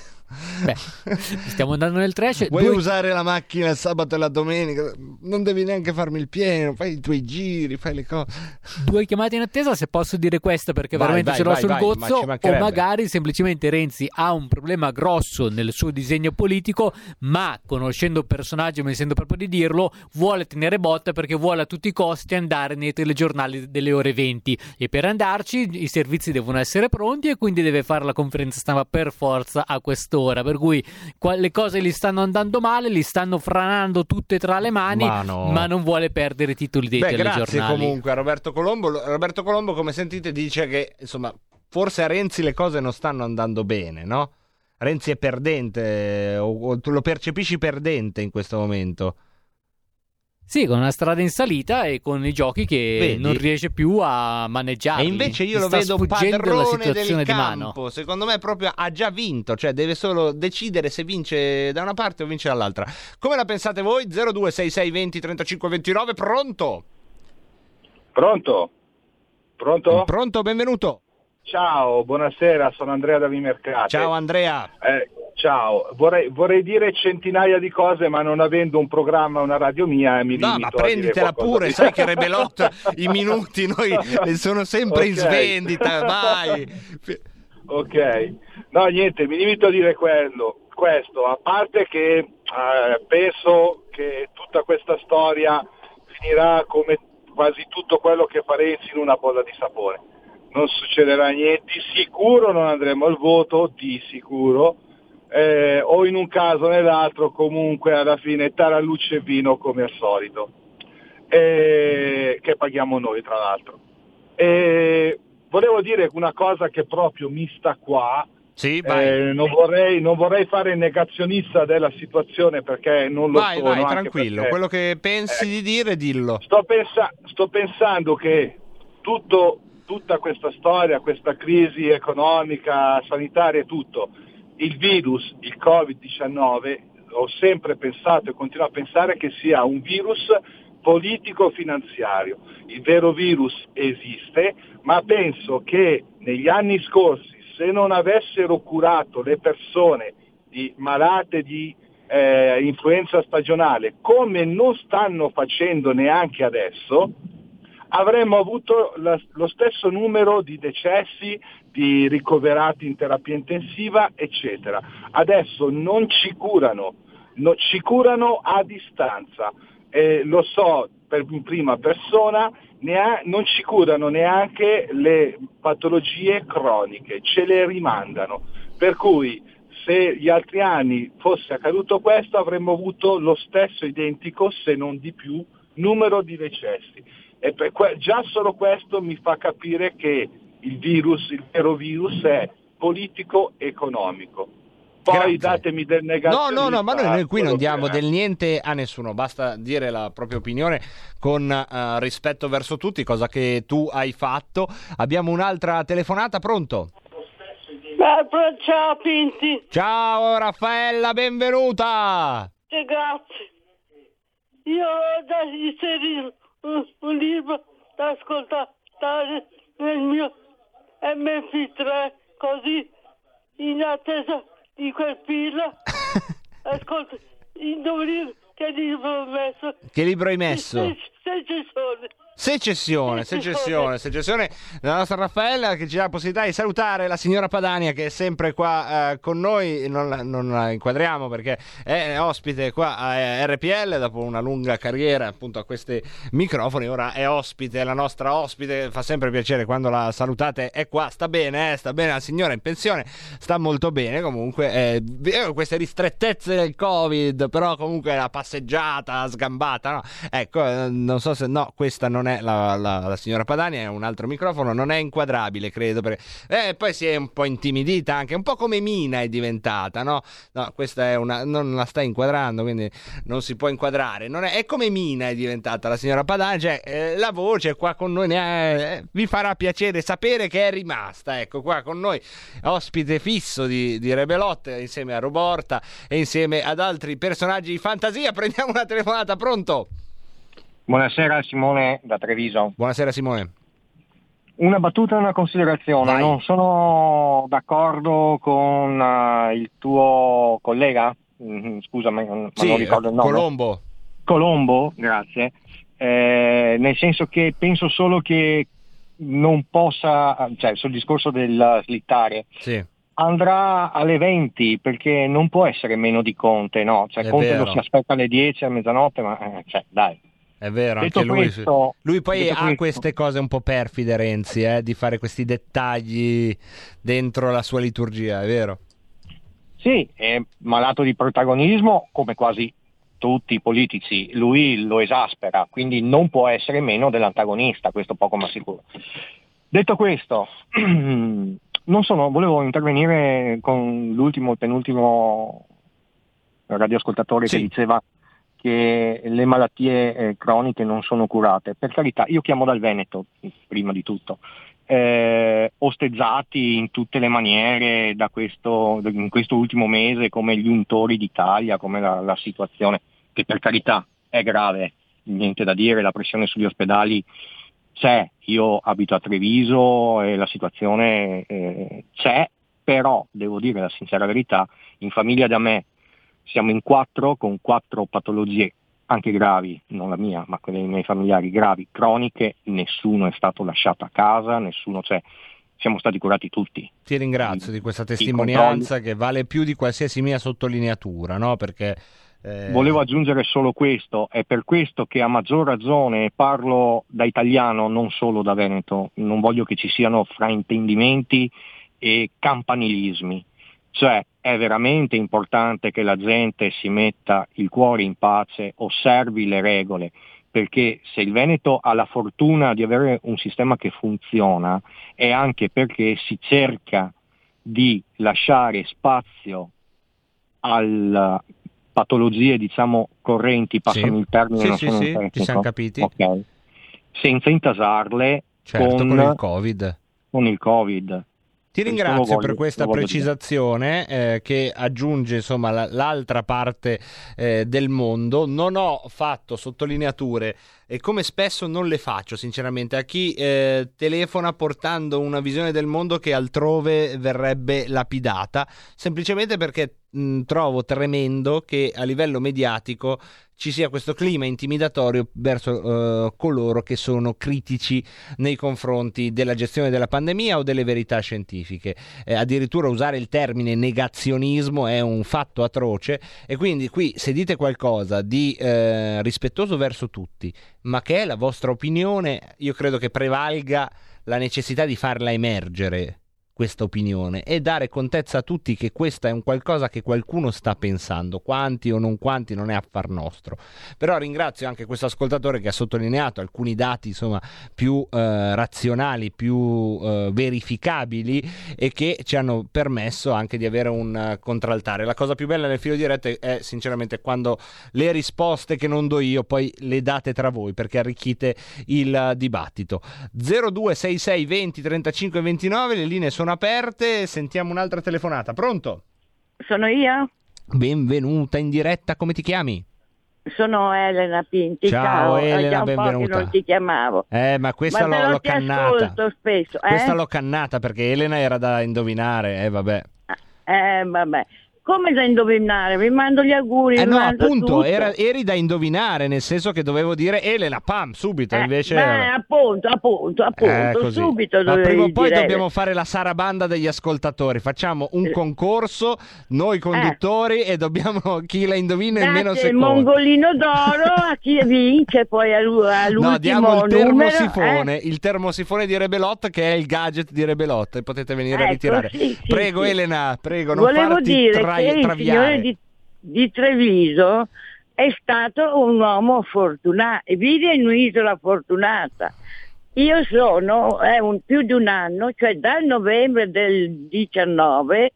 Beh, stiamo andando nel trash. Vuoi usare la macchina il sabato e la domenica? Non devi neanche farmi il pieno, fai i tuoi giri, fai le cose. Due chiamate in attesa, se posso dire questa, perché veramente ce l'ho sul gozzo. O magari semplicemente Renzi ha un problema grosso nel suo disegno politico, ma conoscendo il personaggio, mi sento proprio di dirlo, vuole tenere botta perché vuole a tutti i costi andare nei telegiornali delle ore 20, e per andarci i servizi devono essere pronti e quindi deve fare la conferenza stampa per forza a quest'ora, per cui le cose gli stanno andando male, li stanno franando tutte tra le mani, ma non vuole perdere i titoli dei telegiornali. Grazie comunque a Roberto Colombo. Roberto Colombo, come sentite, dice che insomma forse a Renzi le cose non stanno andando bene, no? Renzi è perdente, o lo percepisci perdente in questo momento? Sì, con una strada in salita e con i giochi che vedi, non riesce più a maneggiare. E invece io lo vedo padrone del campo. Secondo me proprio ha già vinto, cioè deve solo decidere se vince da una parte o vince dall'altra. Come la pensate voi? 0266203529, pronto? Pronto? Pronto? Pronto, benvenuto. Ciao, buonasera, sono Andrea da Vimercate. Ciao Andrea. Ciao, vorrei dire centinaia di cose, ma non avendo un programma, una radio mia, mi limito. No, ma prenditela pure, sai che Rebelot i minuti noi sono sempre in svendita, vai. Ok. No, niente, mi limito a dire questo, a parte che penso che tutta questa storia finirà come quasi tutto quello che fa Renzi, in una bolla di sapone. Non succederà niente, di sicuro non andremo al voto, di sicuro, o in un caso o nell'altro, comunque alla fine tarallucce e vino come al solito, che paghiamo noi tra l'altro. Volevo dire una cosa che proprio mi sta qua, sì, non vorrei fare il negazionista della situazione perché non lo sono. Vai, tranquillo, perché, quello che pensi di dire, dillo. Sto pensando che tutta questa storia, questa crisi economica, sanitaria e tutto, il virus, il Covid-19, ho sempre pensato e continuo a pensare che sia un virus politico-finanziario. Il vero virus esiste, ma penso che negli anni scorsi, se non avessero curato le persone malate di influenza stagionale, come non stanno facendo neanche adesso, avremmo avuto lo stesso numero di decessi, di ricoverati in terapia intensiva, eccetera. Adesso non ci curano, ci curano a distanza. Lo so per in prima persona, non ci curano neanche le patologie croniche, ce le rimandano. Per cui se gli altri anni fosse accaduto questo, avremmo avuto lo stesso identico, se non di più, numero di decessi. E già solo questo mi fa capire che il vero virus è politico-economico. Poi datemi del negazionismo. No, ma noi qui non diamo del niente a nessuno, basta dire la propria opinione con rispetto verso tutti, cosa che tu hai fatto. Abbiamo un'altra telefonata, pronto? Ciao Pinti. Ciao Raffaella, benvenuta. Grazie. Io da inserire un libro da ascoltare nel mio MP3, così in attesa di quel film ascolta, indovinare che libro ho messo. Che libro hai messo? Secessione, la nostra Raffaella che ci dà la possibilità di salutare la signora Padania che è sempre qua con noi, non la inquadriamo perché è ospite qua a RPL dopo una lunga carriera appunto a questi microfoni, ora è ospite, la nostra ospite, fa sempre piacere quando la salutate, è qua, sta bene la signora, in pensione, sta molto bene comunque, queste ristrettezze del Covid, però comunque la passeggiata sgambata, no? Ecco, non so se no, questa non è la signora Padania, è un altro microfono, non è inquadrabile credo perché poi si è un po' intimidita, anche un po' come Mina è diventata, no questa è una, non la sta inquadrando quindi non si può inquadrare, non è come Mina è diventata la signora Padania, cioè la voce qua con noi vi farà piacere sapere che è rimasta, ecco, qua con noi ospite fisso di Rebelot insieme a Roborta e insieme ad altri personaggi di fantasia. Prendiamo una telefonata, pronto? Buonasera Simone da Treviso. Buonasera Simone. Una battuta e una considerazione. Vai. Non sono d'accordo con il tuo collega, scusa ma non ricordo il nome. Colombo, grazie. Nel senso che penso solo che non possa, cioè sul discorso del slittare, sì, andrà alle 20, perché non può essere meno di Conte, no? Cioè è Conte vero. Lo si aspetta alle 10, a mezzanotte, ma cioè dai. È vero, detto anche lui. Questo, lui poi ha questo. Queste cose un po' perfide, Renzi, di fare questi dettagli dentro la sua liturgia, è vero? Sì, è malato di protagonismo, come quasi tutti i politici. Lui lo esaspera, quindi non può essere meno dell'antagonista, questo poco ma sicuro. Detto questo, volevo intervenire con l'ultimo, il penultimo radioascoltatore, sì, che diceva che le malattie croniche non sono curate. Per carità, io chiamo dal Veneto, prima di tutto, ostezzati in tutte le maniere in questo ultimo mese, come gli untori d'Italia, come la situazione, che per carità è grave, niente da dire, la pressione sugli ospedali c'è, io abito a Treviso e la situazione c'è, però devo dire la sincera verità, in famiglia da me siamo in 4 con 4 patologie anche gravi, non la mia ma quelle dei miei familiari, gravi, croniche, nessuno è stato lasciato a casa, nessuno c'è, siamo stati curati tutti. Ti ringrazio di questa testimonianza che vale più di qualsiasi mia sottolineatura, no? Perché volevo aggiungere solo questo, è per questo che a maggior ragione parlo da italiano, non solo da veneto, non voglio che ci siano fraintendimenti e campanilismi. Cioè è veramente importante che la gente si metta il cuore in pace, osservi le regole, perché se il Veneto ha la fortuna di avere un sistema che funziona è anche perché si cerca di lasciare spazio al patologie, diciamo, correnti, passano sì, il termine. Sì, non sì, sì, tecnico, ci siamo capiti. Okay. Senza intasarle, certo, con il Covid. Ti ringrazio per questa precisazione che aggiunge insomma l'altra parte del mondo. Non ho fatto sottolineature e come spesso non le faccio sinceramente a chi telefona portando una visione del mondo che altrove verrebbe lapidata, semplicemente perché trovo tremendo che a livello mediatico ci sia questo clima intimidatorio verso coloro che sono critici nei confronti della gestione della pandemia o delle verità scientifiche. Addirittura usare il termine negazionismo è un fatto atroce, e quindi qui se dite qualcosa di rispettoso verso tutti, ma che è la vostra opinione, io credo che prevalga la necessità di farla emergere, questa opinione, e dare contezza a tutti che questa è un qualcosa che qualcuno sta pensando, quanti o non quanti non è affar nostro. Però ringrazio anche questo ascoltatore che ha sottolineato alcuni dati insomma più razionali, più verificabili, e che ci hanno permesso anche di avere un contraltare. La cosa più bella nel filo diretto è sinceramente quando le risposte che non do io poi le date tra voi, perché arricchite il dibattito. 0266 20 35 29, le linee sono aperte, sentiamo un'altra telefonata. Pronto? Sono io? Benvenuta in diretta, come ti chiami? Sono Elena Pinti. Ciao Elena, benvenuta. Non ti chiamavo. Ma questa l'ho cannata. Spesso, eh? Questa l'ho cannata perché Elena era da indovinare, vabbè. Vabbè. Come da indovinare? Vi mando gli auguri. No, appunto, eri da indovinare, nel senso che dovevo dire Elena, pam, subito, invece... appunto, subito dovevo dire. Prima o poi dobbiamo fare la sarabanda degli ascoltatori, facciamo un concorso, noi conduttori, e dobbiamo chi la indovina in meno secondo. Il mongolino d'oro a chi vince, poi all'ultimo no, diamo il termosifone, il termosifone di Rebelot, che è il gadget di Rebelot, e potete venire a ritirare. Sì, prego sì. Elena, prego, non volevo dire il signore di Treviso è stato un uomo fortunato, vive in un'isola fortunata. Io sono più di un anno, cioè dal novembre del 19,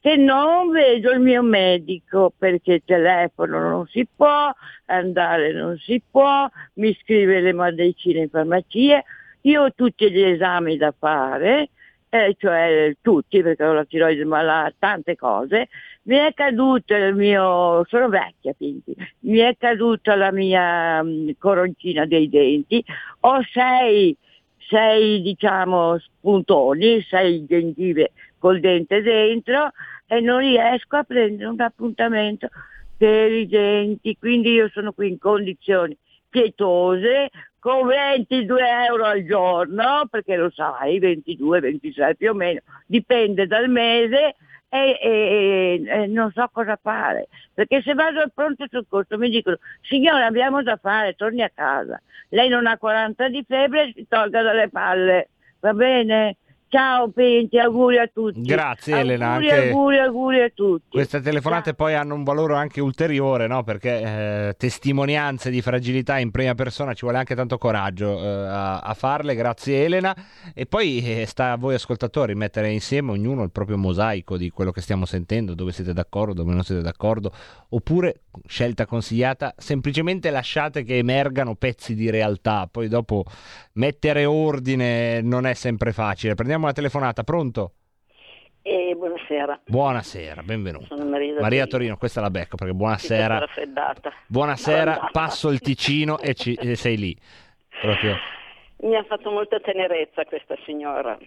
che non vedo il mio medico perché telefono non si può, andare non si può, mi scrive le medicine in farmacia, io ho tutti gli esami da fare, cioè tutti, perché ho la tiroide malata, tante cose. Mi è caduto sono vecchia, quindi mi è caduta la mia coroncina dei denti, ho 6 sei, diciamo, spuntoni, sei gengive col dente dentro, e non riesco a prendere un appuntamento per i denti, quindi io sono qui in condizioni pietose, con 22 euro al giorno, perché lo sai, 22, 26 più o meno, dipende dal mese, e non so cosa fare, perché se vado al pronto soccorso mi dicono: signora, abbiamo da fare, torni a casa, lei non ha 40 di febbre, si tolga dalle palle, va bene? Ciao Penti, auguri a tutti. Grazie Elena. Auguri a tutti. Queste telefonate poi hanno un valore anche ulteriore, no? Perché testimonianze di fragilità in prima persona, ci vuole anche tanto coraggio a farle. Grazie Elena. E poi sta a voi ascoltatori mettere insieme ognuno il proprio mosaico di quello che stiamo sentendo, dove siete d'accordo, dove non siete d'accordo, oppure, scelta consigliata, semplicemente lasciate che emergano pezzi di realtà. Poi dopo mettere ordine non è sempre facile. Prendiamo una telefonata, pronto? Buonasera. Buonasera, benvenuta. Sono Maria Torino, questa la becco perché buonasera. Raffreddata. Buonasera, passo il Ticino e sei lì. Proprio. Mi ha fatto molta tenerezza questa signora,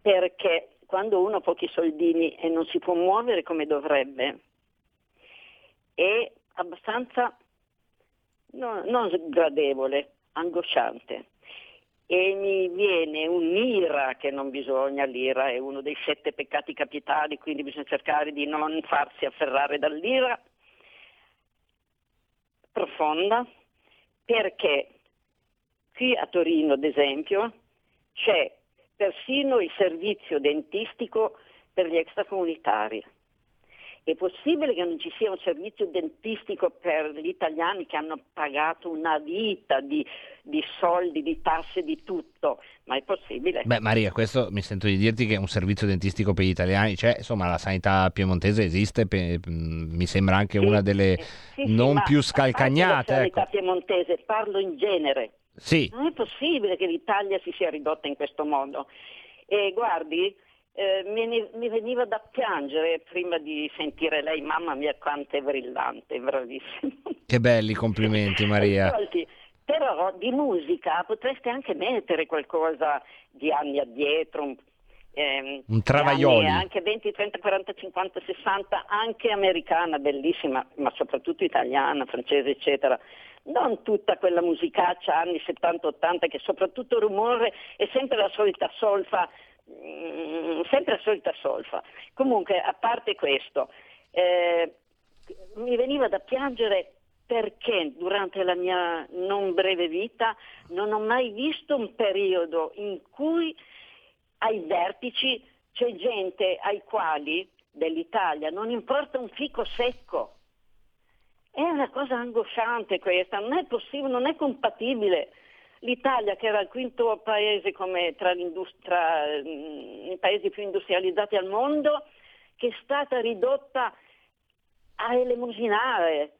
perché quando uno ha pochi soldini e non si può muovere come dovrebbe, è abbastanza non gradevole, angosciante. E mi viene un'ira, che non bisogna, l'ira è uno dei 7 peccati capitali, quindi bisogna cercare di non farsi afferrare dall'ira profonda, perché qui a Torino, ad esempio, c'è persino il servizio dentistico per gli extracomunitari. È possibile che non ci sia un servizio dentistico per gli italiani che hanno pagato una vita di soldi, di tasse, di tutto? Ma è possibile? Beh Maria, questo mi sento di dirti che è un servizio dentistico per gli italiani, cioè insomma la sanità piemontese esiste, mi sembra anche una delle più scalcagnate. La sanità piemontese, parlo in genere. Sì. Non è possibile che l'Italia si sia ridotta in questo modo. E guardi, mi veniva da piangere prima di sentire lei, mamma mia quanto è brillante, bravissima. Che belli complimenti Maria. Ascolti, però di musica potreste anche mettere qualcosa di anni addietro, un travaglioli, anche 20, 30, 40, 50, 60, anche americana, bellissima, ma soprattutto italiana, francese, eccetera. Non tutta quella musicaccia anni 70, 80, che soprattutto rumore è sempre la solita solfa. Comunque, a parte questo, mi veniva da piangere perché durante la mia non breve vita non ho mai visto un periodo in cui ai vertici c'è gente ai quali dell'Italia non importa un fico secco. È una cosa angosciante questa, non è possibile, non è compatibile. L'Italia, che era il quinto paese come tra i paesi più industrializzati al mondo, che è stata ridotta a elemosinare.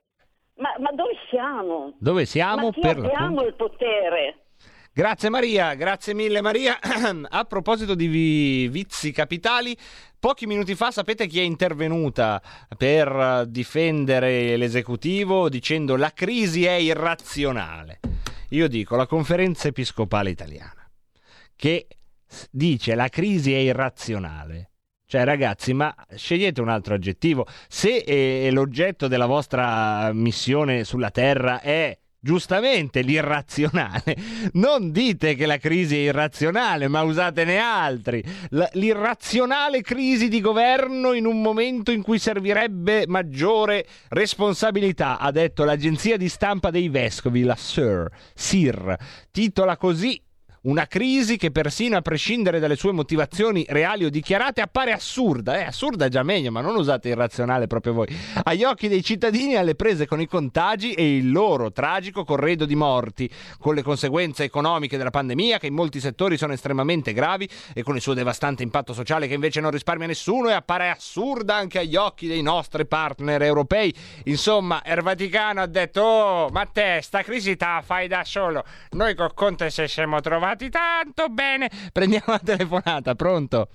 Ma dove siamo? Dove siamo? Ma chi abbiamo il potere? Grazie Maria, grazie mille Maria. A proposito di vizi capitali, pochi minuti fa sapete chi è intervenuta per difendere l'esecutivo dicendo: la crisi è irrazionale. Io dico la Conferenza Episcopale Italiana, che dice la crisi è irrazionale. Cioè ragazzi, ma scegliete un altro aggettivo. Se l'oggetto della vostra missione sulla terra è giustamente l'irrazionale, non dite che la crisi è irrazionale, ma usatene altri. L'irrazionale crisi di governo in un momento in cui servirebbe maggiore responsabilità, ha detto l'agenzia di stampa dei vescovi, la SIR, titola così una crisi che persino a prescindere dalle sue motivazioni reali o dichiarate appare assurda. Assurda è già meglio, ma non usate irrazionale proprio voi. Agli occhi dei cittadini, alle prese con i contagi e il loro tragico corredo di morti, con le conseguenze economiche della pandemia che in molti settori sono estremamente gravi e con il suo devastante impatto sociale che invece non risparmia nessuno, e appare assurda anche agli occhi dei nostri partner europei. Insomma, il Vaticano ha detto: oh, ma te sta crisi te la fai da solo, noi con Conte se siamo trovati tanto bene. Prendiamo la telefonata, pronto?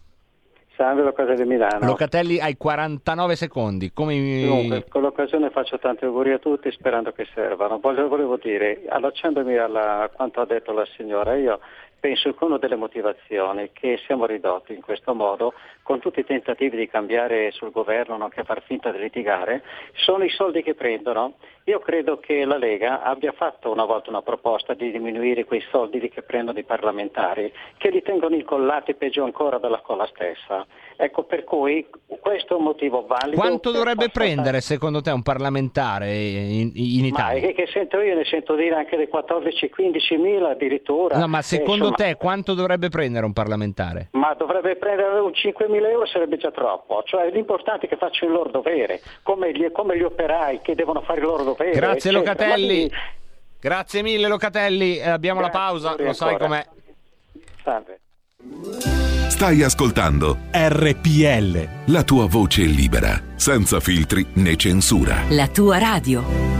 Alessandro, Casa di Milano. Locatelli, hai 49 secondi. Dunque, con l'occasione faccio tanti auguri a tutti, sperando che servano. Volevo dire, allacciandomi a quanto ha detto la signora, io penso che una delle motivazioni che siamo ridotti in questo modo, con tutti i tentativi di cambiare sul governo, nonché far finta di litigare, sono i soldi che prendono. Io credo che la Lega abbia fatto una volta una proposta di diminuire quei soldi che prendono i parlamentari, che li tengono incollati peggio ancora della colla stessa. Ecco, per cui questo è un motivo valido. Quanto dovrebbe prendere secondo te un parlamentare in Italia? Ma che sento io, ne sento dire anche dei 14-15 mila addirittura. No, ma secondo te quanto dovrebbe prendere un parlamentare? Ma dovrebbe prendere un 5.000 euro, sarebbe già troppo. Cioè l'importante è che facciano il loro dovere, come gli operai che devono fare il loro dovere. Grazie Locatelli, grazie mille Locatelli, abbiamo la pausa, lo sai com'è. Salve. Stai ascoltando RPL, la tua voce libera, senza filtri né censura. La tua radio.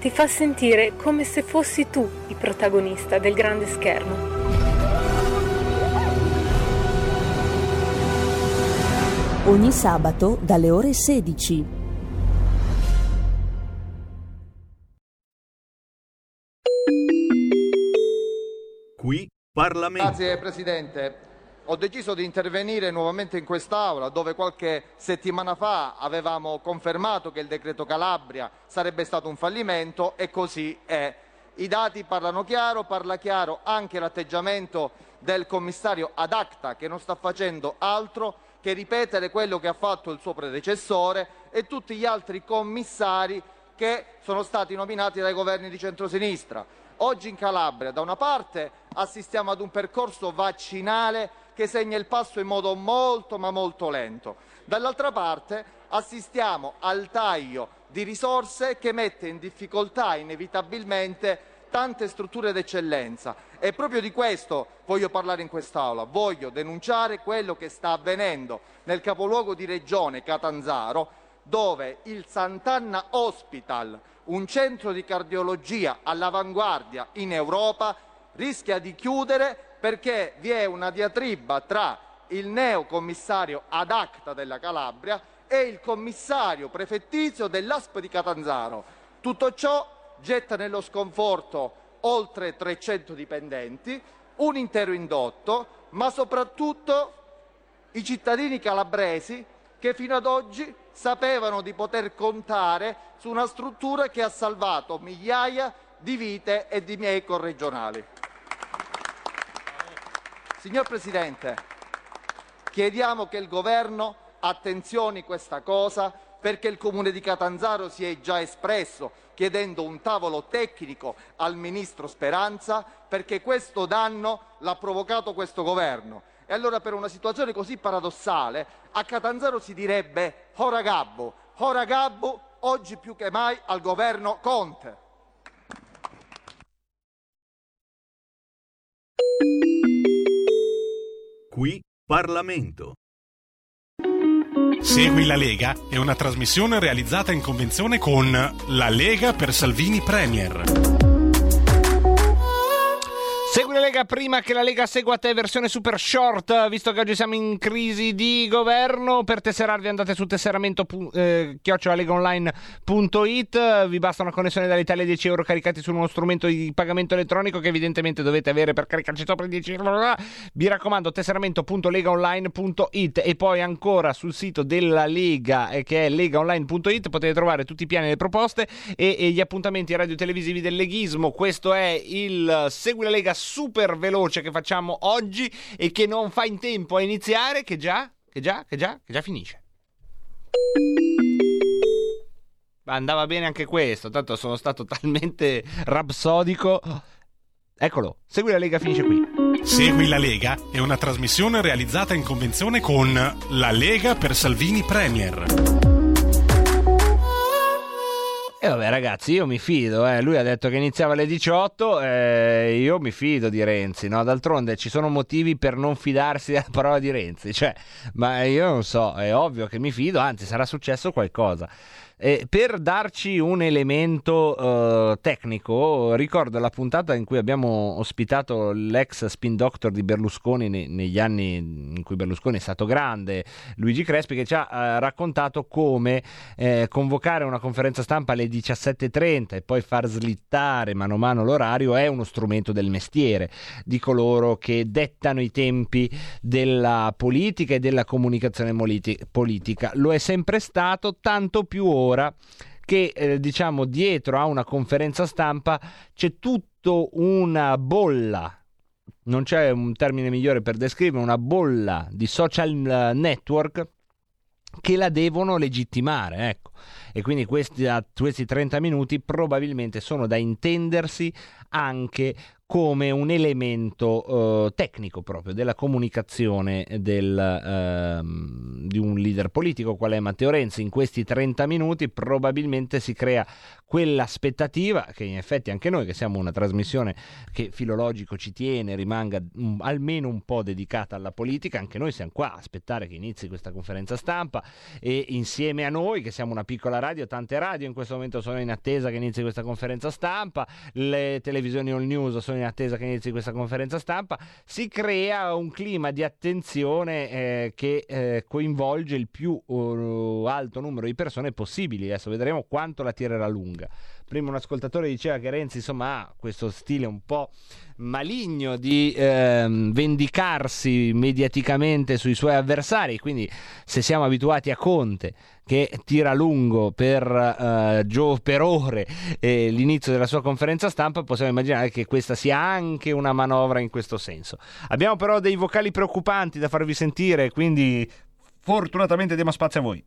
Ti fa sentire come se fossi tu il protagonista del grande schermo. Ogni sabato dalle ore 16. Qui Parlamento. Grazie Presidente. Ho deciso di intervenire nuovamente in quest'Aula, dove qualche settimana fa avevamo confermato che il decreto Calabria sarebbe stato un fallimento, e così è. I dati parlano chiaro, parla chiaro anche l'atteggiamento del commissario ad acta, che non sta facendo altro che ripetere quello che ha fatto il suo predecessore e tutti gli altri commissari che sono stati nominati dai governi di centrosinistra. Oggi in Calabria, da una parte, assistiamo ad un percorso vaccinale che segna il passo in modo molto ma molto lento. Dall'altra parte, assistiamo al taglio di risorse che mette in difficoltà inevitabilmente tante strutture d'eccellenza, e proprio di questo voglio parlare in quest'Aula. Voglio denunciare quello che sta avvenendo nel capoluogo di regione Catanzaro, dove il Sant'Anna Hospital, un centro di cardiologia all'avanguardia in Europa, rischia di chiudere perché vi è una diatriba tra il neocommissario ad acta della Calabria e il commissario prefettizio dell'ASP di Catanzaro. Tutto ciò getta nello sconforto oltre 300 dipendenti, un intero indotto, ma soprattutto i cittadini calabresi che fino ad oggi sapevano di poter contare su una struttura che ha salvato migliaia di vite e di miei corregionali. Signor Presidente, chiediamo che il Governo attenzioni questa cosa, perché il Comune di Catanzaro si è già espresso chiedendo un tavolo tecnico al Ministro Speranza, perché questo danno l'ha provocato questo Governo. E allora, per una situazione così paradossale, a Catanzaro si direbbe ora gabbo, oggi più che mai al Governo Conte. Qui Parlamento. Segui la Lega è una trasmissione realizzata in convenzione con La Lega per Salvini Premier. Segui la Lega prima che la Lega segua te, versione super short, visto che oggi siamo in crisi di governo. Per tesserarvi andate su tesseramento.chiocciolalegaonline.it. Vi basta una connessione dall'Italia, 10 euro caricati su uno strumento di pagamento elettronico che evidentemente dovete avere per caricarci sopra i 10 euro. Vi raccomando, tesseramento.legaonline.it. E poi ancora sul sito della Lega, che è legaonline.it, potete trovare tutti i piani e le proposte e gli appuntamenti radiotelevisivi del leghismo. Questo è il Segui la Lega super veloce che facciamo oggi e che non fa in tempo a iniziare, che già finisce. Andava bene anche questo, tanto sono stato talmente rapsodico. Eccolo, Segui la Lega finisce qui. Segui la Lega è una trasmissione realizzata in convenzione con La Lega per Salvini Premier. E vabbè ragazzi, io mi fido, lui ha detto che iniziava alle 18, io mi fido di Renzi, no? D'altronde ci sono motivi per non fidarsi della parola di Renzi, cioè, ma io non so, è ovvio che mi fido, anzi sarà successo qualcosa. Per darci un elemento tecnico, ricordo la puntata in cui abbiamo ospitato l'ex spin doctor di Berlusconi negli anni in cui Berlusconi è stato grande, Luigi Crespi, che ci ha raccontato come convocare una conferenza stampa alle 17.30 e poi far slittare mano a mano l'orario è uno strumento del mestiere, di coloro che dettano i tempi della politica e della comunicazione politica. Lo è sempre stato, tanto più ora che diciamo dietro a una conferenza stampa c'è tutto una bolla, non c'è un termine migliore per descrivere, una bolla di social network che la devono legittimare, ecco. E quindi questi 30 minuti probabilmente sono da intendersi anche come un elemento tecnico proprio della comunicazione di un leader politico qual è Matteo Renzi. In questi 30 minuti probabilmente si crea quell'aspettativa che in effetti anche noi, che siamo una trasmissione che Filologico ci tiene rimanga almeno un po' dedicata alla politica, anche noi siamo qua a aspettare che inizi questa conferenza stampa, e insieme a noi che siamo una piccola radio, tante radio in questo momento sono in attesa che inizi questa conferenza stampa, le televisioni all news sono in attesa che inizi questa conferenza stampa, si crea un clima di attenzione che coinvolge il più alto numero di persone possibili. Adesso vedremo quanto la tirerà lunga. Prima un ascoltatore diceva che Renzi insomma ha questo stile un po' maligno di vendicarsi mediaticamente sui suoi avversari, quindi se siamo abituati a Conte che tira lungo per ore l'inizio della sua conferenza stampa, possiamo immaginare che questa sia anche una manovra in questo senso. Abbiamo però dei vocali preoccupanti da farvi sentire, quindi fortunatamente diamo spazio a voi.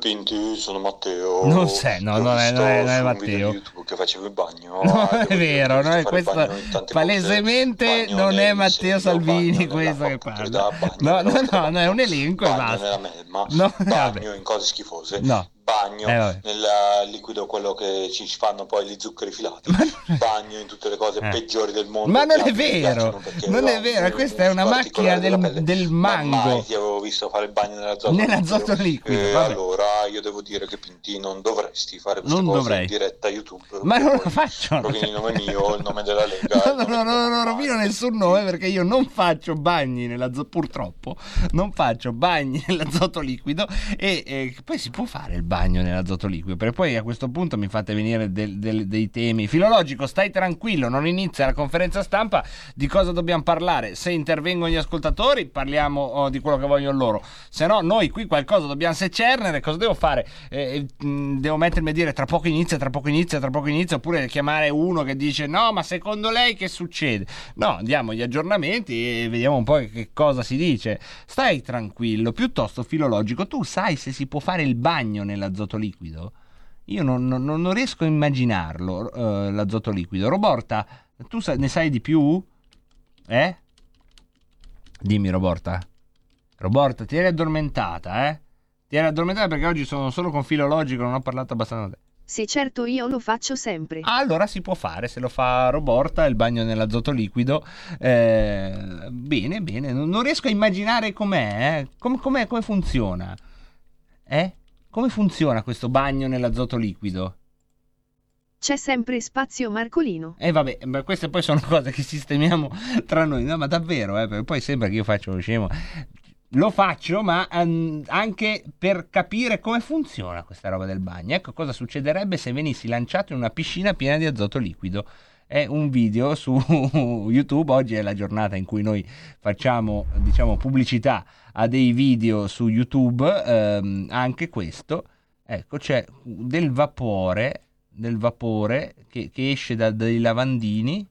Quindi sono Matteo. Non sei, no, non è Matteo. YouTube che facevo il bagno. No, è vero, no, questo palesemente non è Matteo Salvini questo che parla. No, è un elenco e basta. No, bagno in cose schifose. No. Bagno nel liquido, quello che ci fanno poi gli zuccheri filati, bagno in tutte le cose peggiori del mondo. Ma non è vero, non è vero, questa è una macchina del mango. Ti avevo visto fare il bagno nell'azoto liquido. Allora io devo dire che Pinti non dovresti fare questa cosa in diretta YouTube. Ma non lo faccio. Rovini il nome mio, il nome della Lega. No, rovino nessun nome perché io non faccio bagni nell'azoto, purtroppo non faccio bagni nell'azoto liquido, e poi si può fare il bagno nell'azoto liquido, perché poi a questo punto mi fate venire dei temi. Filologico, stai tranquillo, non inizia la conferenza stampa, di cosa dobbiamo parlare? Se intervengono gli ascoltatori parliamo di quello che vogliono loro, se no noi qui qualcosa dobbiamo secernere. Cosa devo fare? Devo mettermi a dire tra poco inizia, oppure chiamare uno che dice no ma secondo lei che succede? No, diamo gli aggiornamenti e vediamo un po' che cosa si dice. Stai tranquillo, piuttosto Filologico, tu sai se si può fare il bagno nell'azoto liquido? Io non riesco a immaginarlo, l'azoto liquido. Roborta, tu ne sai di più? Dimmi Roborta. Roborta, ti eri addormentata, Ti eri addormentata perché oggi sono solo con Filologico, non ho parlato abbastanza. Sì, certo, io lo faccio sempre. Allora si può fare, se lo fa Roborta, il bagno nell'azoto liquido. Bene, non riesco a immaginare com'è, come funziona. Come funziona questo bagno nell'azoto liquido? C'è sempre spazio, Marcolino. Vabbè, queste poi sono cose che sistemiamo tra noi. No, ma davvero, perché poi sembra che io faccio lo scemo. Lo faccio, ma anche per capire come funziona questa roba del bagno. Ecco cosa succederebbe se venissi lanciato in una piscina piena di azoto liquido. È un video su YouTube, oggi è la giornata in cui noi facciamo, diciamo, pubblicità a dei video su YouTube, anche questo, ecco, c'è del vapore che esce da dei lavandini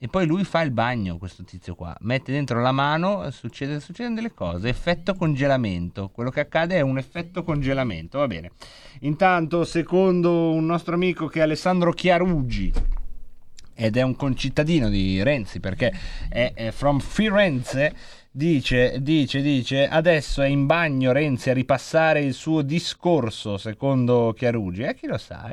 E poi lui fa il bagno, questo tizio qua, mette dentro la mano, succedono delle cose, effetto congelamento, quello che accade è un effetto congelamento, va bene. Intanto, secondo un nostro amico che è Alessandro Chiarugi, ed è un concittadino di Renzi perché è from Firenze, dice adesso è in bagno Renzi a ripassare il suo discorso, secondo Chiarugi, chi lo sa.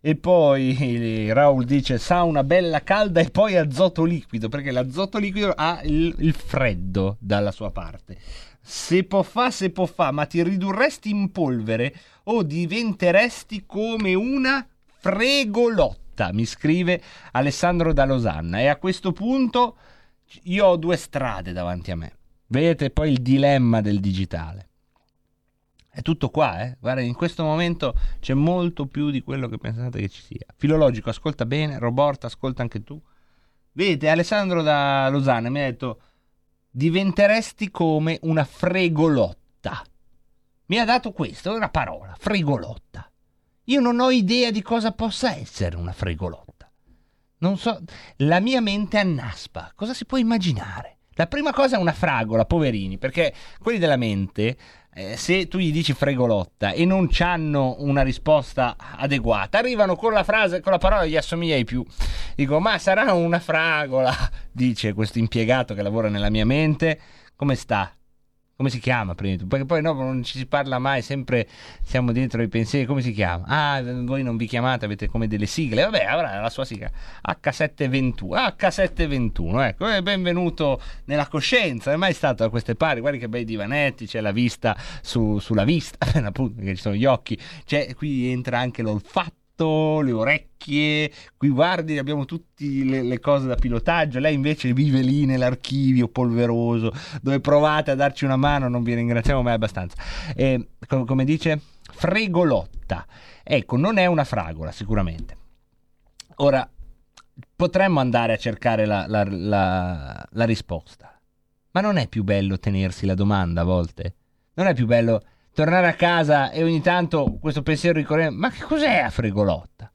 E poi Raul dice sauna bella calda e poi azoto liquido, perché l'azoto liquido ha il freddo dalla sua parte. Se può fa, ma ti ridurresti in polvere o diventeresti come una fregolotta, mi scrive Alessandro da Losanna. E a questo punto io ho due strade davanti a me. Vedete poi il dilemma del digitale. È tutto qua, eh? Guarda, in questo momento c'è molto più di quello che pensate che ci sia. Filologico, ascolta bene. Roborta, ascolta anche tu. Vedete, Alessandro da Losanna mi ha detto diventeresti come una fregolotta. Mi ha dato questo, una parola, fregolotta. Io non ho idea di cosa possa essere una fregolotta. Non so, la mia mente annaspa. Cosa si può immaginare? La prima cosa è una fragola, poverini, perché quelli della mente, se tu gli dici fregolotta e non c'hanno una risposta adeguata, arrivano con la frase, con la parola che gli assomiglia di più. Dico, ma sarà una fragola, dice questo impiegato che lavora nella mia mente. Come sta? Come si chiama prima di tutto? Perché poi no, non ci si parla mai, sempre siamo dentro i pensieri. Come si chiama? Ah, voi non vi chiamate, avete come delle sigle. Vabbè, avrà la sua sigla. H721, ecco, e benvenuto nella coscienza. È mai stato a queste pari? Guardi che bei divanetti, c'è la vista sulla vista, appunto, perché ci sono gli occhi. C'è, qui entra anche l'olfatto, le orecchie, qui guardi abbiamo tutte le cose da pilotaggio. Lei invece vive lì nell'archivio polveroso dove provate a darci una mano, non vi ringraziamo mai abbastanza. E, come dice, fregolotta, ecco, non è una fragola sicuramente. Ora potremmo andare a cercare la risposta, ma non è più bello tenersi la domanda a volte? Non è più bello tornare a casa e ogni tanto questo pensiero ricorrente, ma che cos'è la fregolotta?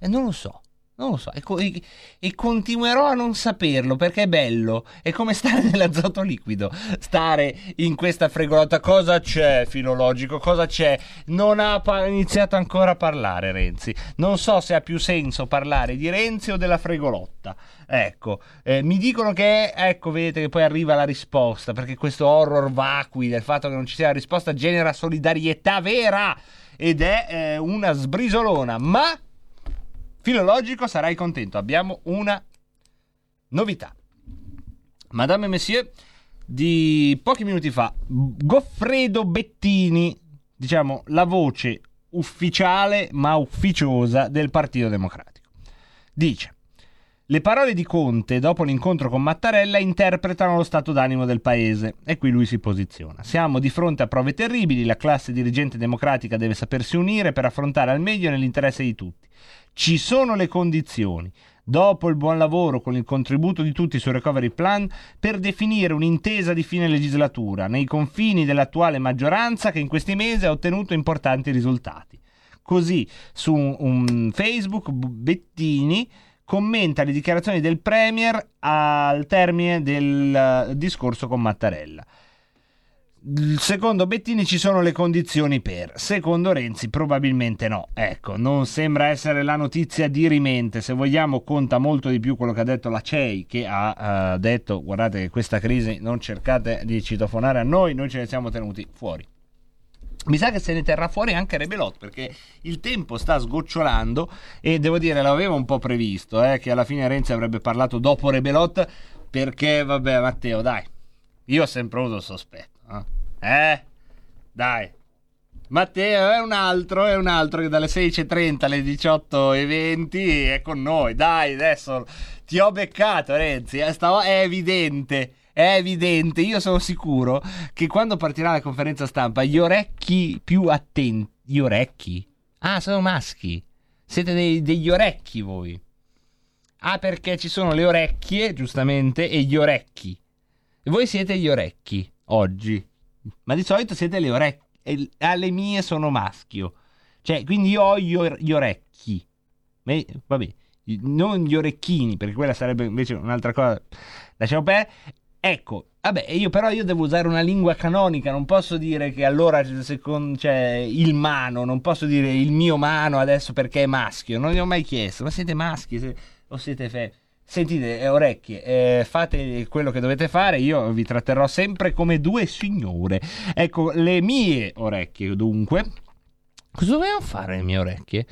E non lo so, e continuerò a non saperlo, perché è bello, è come stare nell'azoto liquido, stare in questa fregolotta. Cosa c'è, filologico, cosa c'è? Non ha iniziato ancora a parlare Renzi, non so se ha più senso parlare di Renzi o della fregolotta. Ecco, mi dicono che, ecco, vedete che poi arriva la risposta, perché questo horror vacui del fatto che non ci sia la risposta genera solidarietà vera ed è una sbrisolona. Ma filologico, sarai contento, abbiamo una novità, madame e monsieur, di pochi minuti fa. Goffredo Bettini, diciamo la voce ufficiale ma ufficiosa del Partito Democratico, dice: le parole di Conte dopo l'incontro con Mattarella interpretano lo stato d'animo del paese. E qui lui si posiziona. Siamo di fronte a prove terribili, la classe dirigente democratica deve sapersi unire per affrontare al meglio nell'interesse di tutti. Ci sono le condizioni, dopo il buon lavoro con il contributo di tutti sul Recovery Plan, per definire un'intesa di fine legislatura nei confini dell'attuale maggioranza che in questi mesi ha ottenuto importanti risultati. Così su un Facebook Bettini commenta le dichiarazioni del Premier al termine del discorso con Mattarella. Secondo Bettini ci sono le condizioni per, secondo Renzi probabilmente no. Ecco, non sembra essere la notizia dirimente. Se vogliamo, conta molto di più quello che ha detto la CEI, che ha detto: guardate che questa crisi non cercate di citofonare a noi ce ne siamo tenuti fuori. Mi sa che se ne terrà fuori anche Rebelot, perché il tempo sta sgocciolando e devo dire, l'avevo un po' previsto, che alla fine Renzi avrebbe parlato dopo Rebelot, perché vabbè, Matteo, dai, io ho sempre avuto il sospetto, dai, Matteo è un altro che dalle 6:30 alle 18:20 è con noi, dai, adesso ti ho beccato Renzi, è evidente. È evidente, io sono sicuro che quando partirà la conferenza stampa gli orecchi più attenti... Gli orecchi? Ah, sono maschi. Siete degli orecchi voi. Ah, perché ci sono le orecchie, giustamente, e gli orecchi. E voi siete gli orecchi, oggi. Ma di solito siete le orecchie. Alle mie sono maschio. Cioè, quindi io ho gli orecchi. Vabbè, non gli orecchini, perché quella sarebbe invece un'altra cosa, lasciamo per. Ecco, vabbè, io devo usare una lingua canonica, non posso dire che allora secondo, cioè, il mano, non posso dire il mio mano adesso perché è maschio, non gli ho mai chiesto, ma siete maschi o siete femmine? Sentite, orecchie, fate quello che dovete fare, io vi tratterò sempre come due signore. Ecco, le mie orecchie, dunque, cosa dovevo fare le mie orecchie?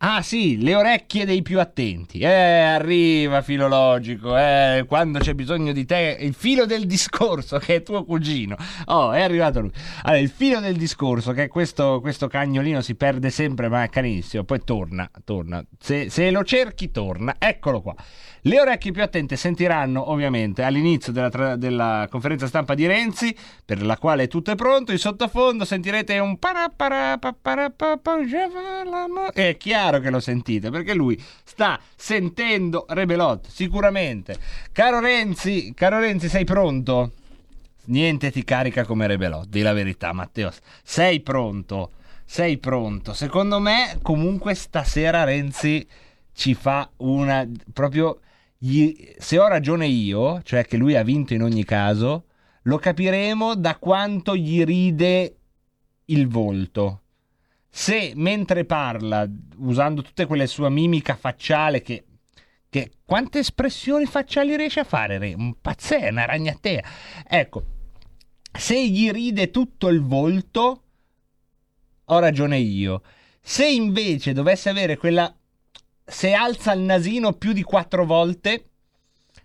Ah sì, le orecchie dei più attenti. Arriva filologico, quando c'è bisogno di te. Il filo del discorso, che è tuo cugino. Oh, è arrivato lui. Allora, il filo del discorso, che è questo cagnolino, si perde sempre, ma è canissimo. Poi torna. Se lo cerchi, torna. Eccolo qua. Le orecchie più attente sentiranno, ovviamente, all'inizio della conferenza stampa di Renzi, per la quale tutto è pronto, in sottofondo sentirete un è chiaro che lo sentite, perché lui sta sentendo Rebelot, sicuramente. Caro Renzi, sei pronto? Niente ti carica come Rebelot, di la verità, Matteo. Sei pronto. Secondo me, comunque, stasera Renzi ci fa una... proprio... se ho ragione io, cioè che lui ha vinto in ogni caso, lo capiremo da quanto gli ride il volto. Se mentre parla, usando tutte quelle sua mimica facciale, che quante espressioni facciali riesce a fare? Pazzè, una ragnatela. Ecco, se gli ride tutto il volto, ho ragione io. Se invece dovesse avere quella... se alza il nasino più di 4 volte,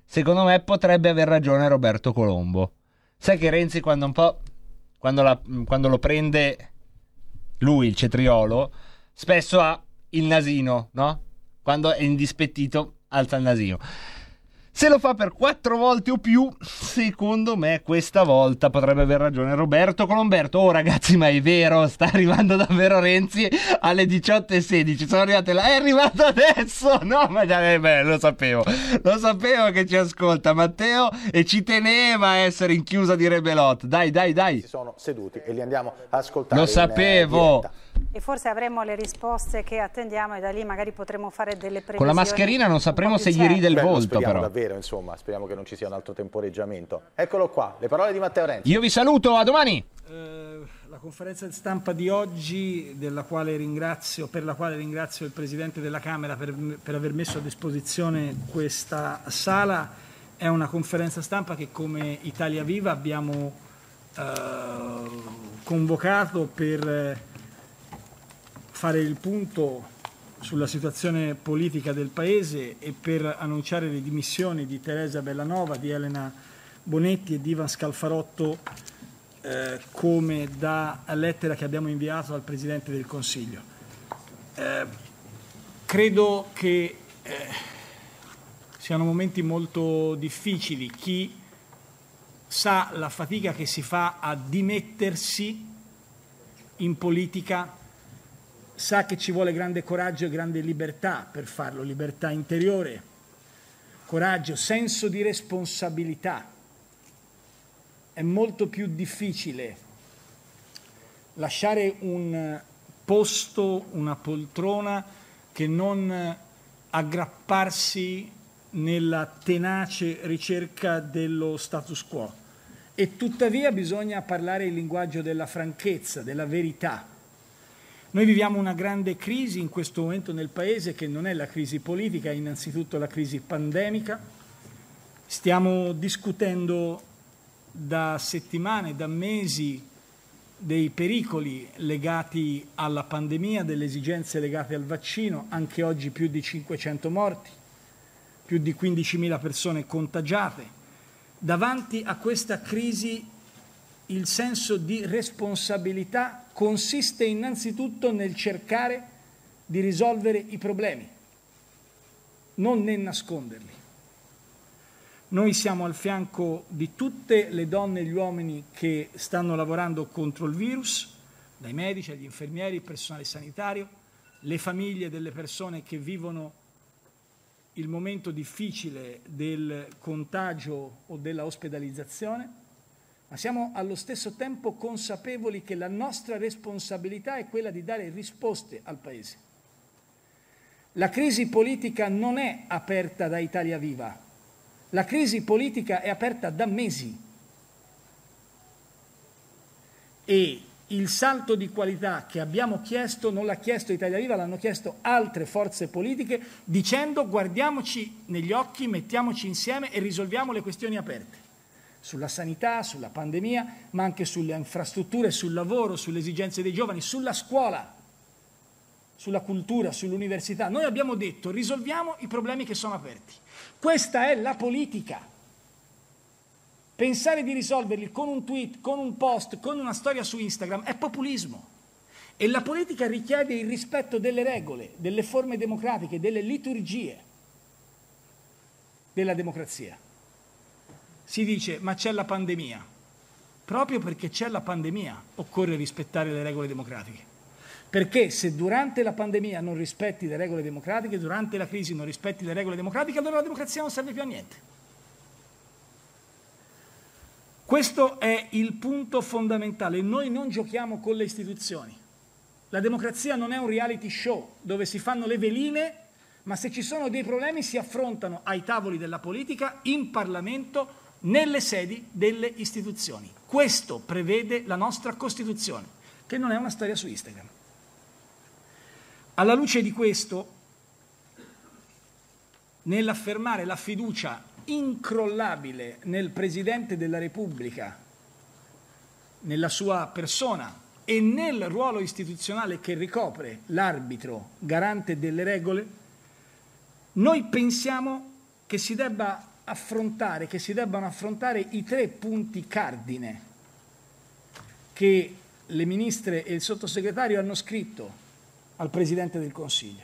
secondo me potrebbe aver ragione Roberto Colombo. Sai che Renzi quando lo prende lui il cetriolo, spesso ha il nasino, no? Quando è indispettito alza il nasino. Se lo fa per 4 volte o più, secondo me questa volta potrebbe aver ragione Roberto Colomberto. Oh ragazzi, ma è vero, sta arrivando davvero Renzi alle 18:16. Sono arrivate là, è arrivato adesso. No, ma lo sapevo che ci ascolta Matteo e ci teneva a essere in chiusa di Rebelot. Dai. Si sono seduti e li andiamo a ascoltare. Lo sapevo. E forse avremo le risposte che attendiamo e da lì magari potremo fare delle previsioni. Con la mascherina non sapremo se gli ride il volto, però. Davvero, insomma, speriamo che non ci sia un altro temporeggiamento. Eccolo qua, le parole di Matteo Renzi. Io vi saluto, a domani. La conferenza di stampa di oggi, per la quale ringrazio il Presidente della Camera per aver messo a disposizione questa sala, è una conferenza stampa che come Italia Viva abbiamo convocato per fare il punto sulla situazione politica del Paese e per annunciare le dimissioni di Teresa Bellanova, di Elena Bonetti e di Ivan Scalfarotto, come da lettera che abbiamo inviato al Presidente del Consiglio. Credo che siano momenti molto difficili. Chi sa la fatica che si fa a dimettersi in politica sa che ci vuole grande coraggio e grande libertà per farlo, libertà interiore, coraggio, senso di responsabilità. È molto più difficile lasciare un posto, una poltrona, che non aggrapparsi nella tenace ricerca dello status quo. E tuttavia bisogna parlare il linguaggio della franchezza, della verità. Noi viviamo una grande crisi in questo momento nel Paese, che non è la crisi politica, è innanzitutto la crisi pandemica. Stiamo discutendo da settimane, da mesi, dei pericoli legati alla pandemia, delle esigenze legate al vaccino. Anche oggi più di 500 morti, più di 15.000 persone contagiate. Davanti a questa crisi il senso di responsabilità consiste innanzitutto nel cercare di risolvere i problemi, non nel nasconderli. Noi siamo al fianco di tutte le donne e gli uomini che stanno lavorando contro il virus, dai medici agli infermieri, il personale sanitario, le famiglie delle persone che vivono il momento difficile del contagio o della ospedalizzazione. Ma siamo allo stesso tempo consapevoli che la nostra responsabilità è quella di dare risposte al Paese. La crisi politica non è aperta da Italia Viva. La crisi politica è aperta da mesi. E il salto di qualità che abbiamo chiesto non l'ha chiesto Italia Viva, l'hanno chiesto altre forze politiche dicendo guardiamoci negli occhi, mettiamoci insieme e risolviamo le questioni aperte. Sulla sanità, sulla pandemia, ma anche sulle infrastrutture, sul lavoro, sulle esigenze dei giovani, sulla scuola, sulla cultura, sull'università. Noi abbiamo detto risolviamo i problemi che sono aperti. Questa è la politica. Pensare di risolverli con un tweet, con un post, con una storia su Instagram è populismo. E la politica richiede il rispetto delle regole, delle forme democratiche, delle liturgie della democrazia. Si dice ma c'è la pandemia. Proprio perché c'è la pandemia occorre rispettare le regole democratiche. Perché se durante la pandemia non rispetti le regole democratiche, durante la crisi non rispetti le regole democratiche, allora la democrazia non serve più a niente. Questo è il punto fondamentale. Noi non giochiamo con le istituzioni. La democrazia non è un reality show dove si fanno le veline, ma se ci sono dei problemi si affrontano ai tavoli della politica, in Parlamento, nelle sedi delle istituzioni. Questo prevede la nostra Costituzione, che non è una storia su Instagram. Alla luce di questo, nell'affermare la fiducia incrollabile nel Presidente della Repubblica, nella sua persona e nel ruolo istituzionale che ricopre l'arbitro garante delle regole, noi pensiamo che si debba affrontare, che si debbano affrontare i tre punti cardine che le ministre e il sottosegretario hanno scritto al Presidente del Consiglio.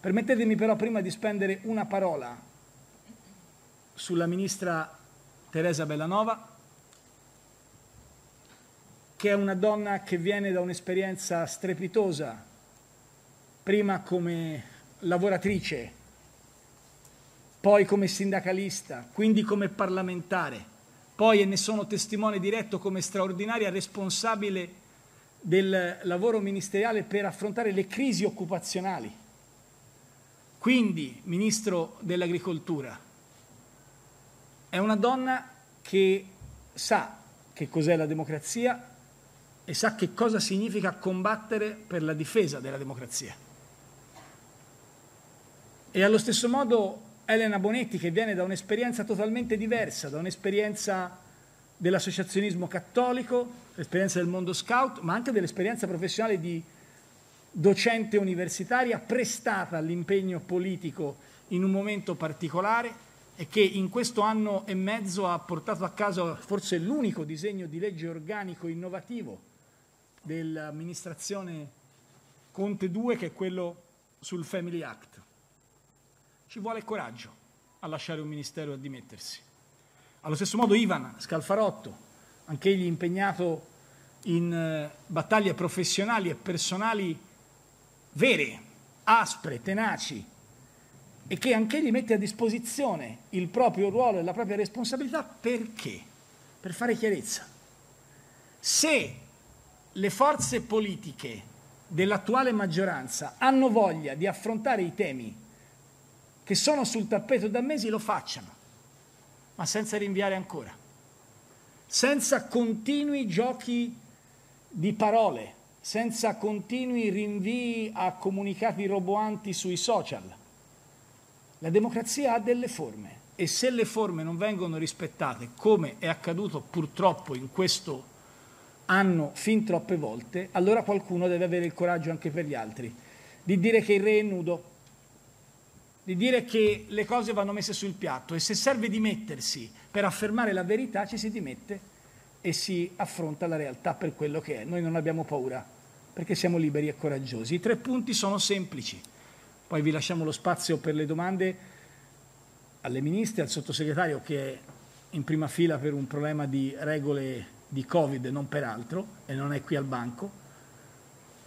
Permettetemi però prima di spendere una parola sulla ministra Teresa Bellanova, che è una donna che viene da un'esperienza strepitosa, prima come lavoratrice, poi come sindacalista, quindi come parlamentare, poi, e ne sono testimone diretto, come straordinaria responsabile del lavoro ministeriale per affrontare le crisi occupazionali, quindi ministro dell'Agricoltura. È una donna che sa che cos'è la democrazia e sa che cosa significa combattere per la difesa della democrazia. E allo stesso modo Elena Bonetti, che viene da un'esperienza totalmente diversa, da un'esperienza dell'associazionismo cattolico, l'esperienza del mondo scout, ma anche dell'esperienza professionale di docente universitaria, prestata all'impegno politico in un momento particolare, e che in questo anno e mezzo ha portato a casa forse l'unico disegno di legge organico innovativo dell'amministrazione Conte 2, che è quello sul Family Act. Ci vuole coraggio a lasciare un ministero e a dimettersi. Allo stesso modo Ivan Scalfarotto, anch'egli impegnato in battaglie professionali e personali vere, aspre, tenaci, e che anche gli mette a disposizione il proprio ruolo e la propria responsabilità. Perché? Per fare chiarezza. Se le forze politiche dell'attuale maggioranza hanno voglia di affrontare i temi che sono sul tappeto da mesi, lo facciano, ma senza rinviare ancora, senza continui giochi di parole, senza continui rinvii a comunicati roboanti sui social. La democrazia ha delle forme e se le forme non vengono rispettate, come è accaduto purtroppo in questo anno fin troppe volte, allora qualcuno deve avere il coraggio anche per gli altri di dire che il re è nudo, di dire che le cose vanno messe sul piatto e se serve dimettersi per affermare la verità ci si dimette e si affronta la realtà per quello che è. Noi non abbiamo paura perché siamo liberi e coraggiosi. I tre punti sono semplici. Poi vi lasciamo lo spazio per le domande alle ministre, al sottosegretario che è in prima fila per un problema di regole di Covid, non per altro, e non è qui al banco.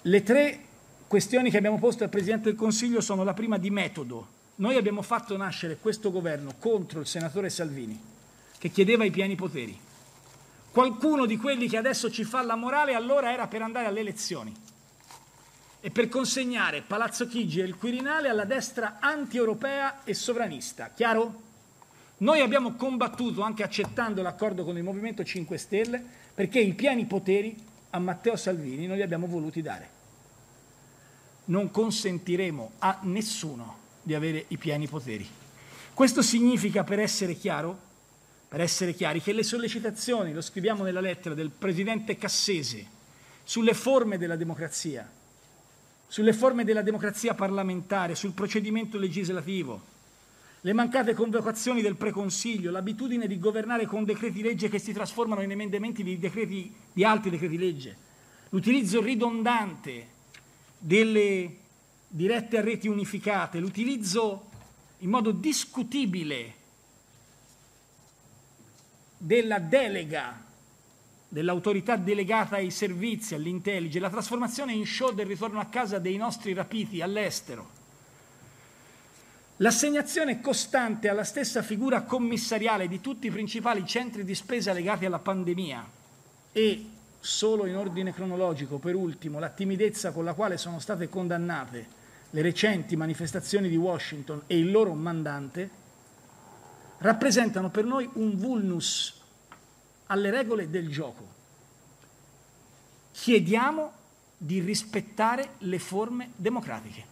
Le tre questioni che abbiamo posto al Presidente del Consiglio sono la prima di metodo. Noi abbiamo fatto nascere questo governo contro il senatore Salvini, che chiedeva i pieni poteri. Qualcuno di quelli che adesso ci fa la morale allora era per andare alle elezioni. e per consegnare Palazzo Chigi e il Quirinale alla destra anti-europea e sovranista. Chiaro? Noi abbiamo combattuto anche accettando l'accordo con il Movimento 5 Stelle perché i pieni poteri a Matteo Salvini non li abbiamo voluti dare. Non consentiremo a nessuno di avere i pieni poteri. Questo significa, per essere chiari, che le sollecitazioni, lo scriviamo nella lettera, del Presidente Cassese sulle forme della democrazia parlamentare, sul procedimento legislativo, le mancate convocazioni del preconsiglio, l'abitudine di governare con decreti legge che si trasformano in emendamenti di altri decreti legge, l'utilizzo ridondante delle dirette a reti unificate, l'utilizzo in modo discutibile della delega, dell'autorità delegata ai servizi, all'intelligence, la trasformazione in show del ritorno a casa dei nostri rapiti all'estero, l'assegnazione costante alla stessa figura commissariale di tutti i principali centri di spesa legati alla pandemia e, solo in ordine cronologico, per ultimo, la timidezza con la quale sono state condannate le recenti manifestazioni di Washington e il loro mandante, rappresentano per noi un vulnus alle regole del gioco. Chiediamo di rispettare le forme democratiche.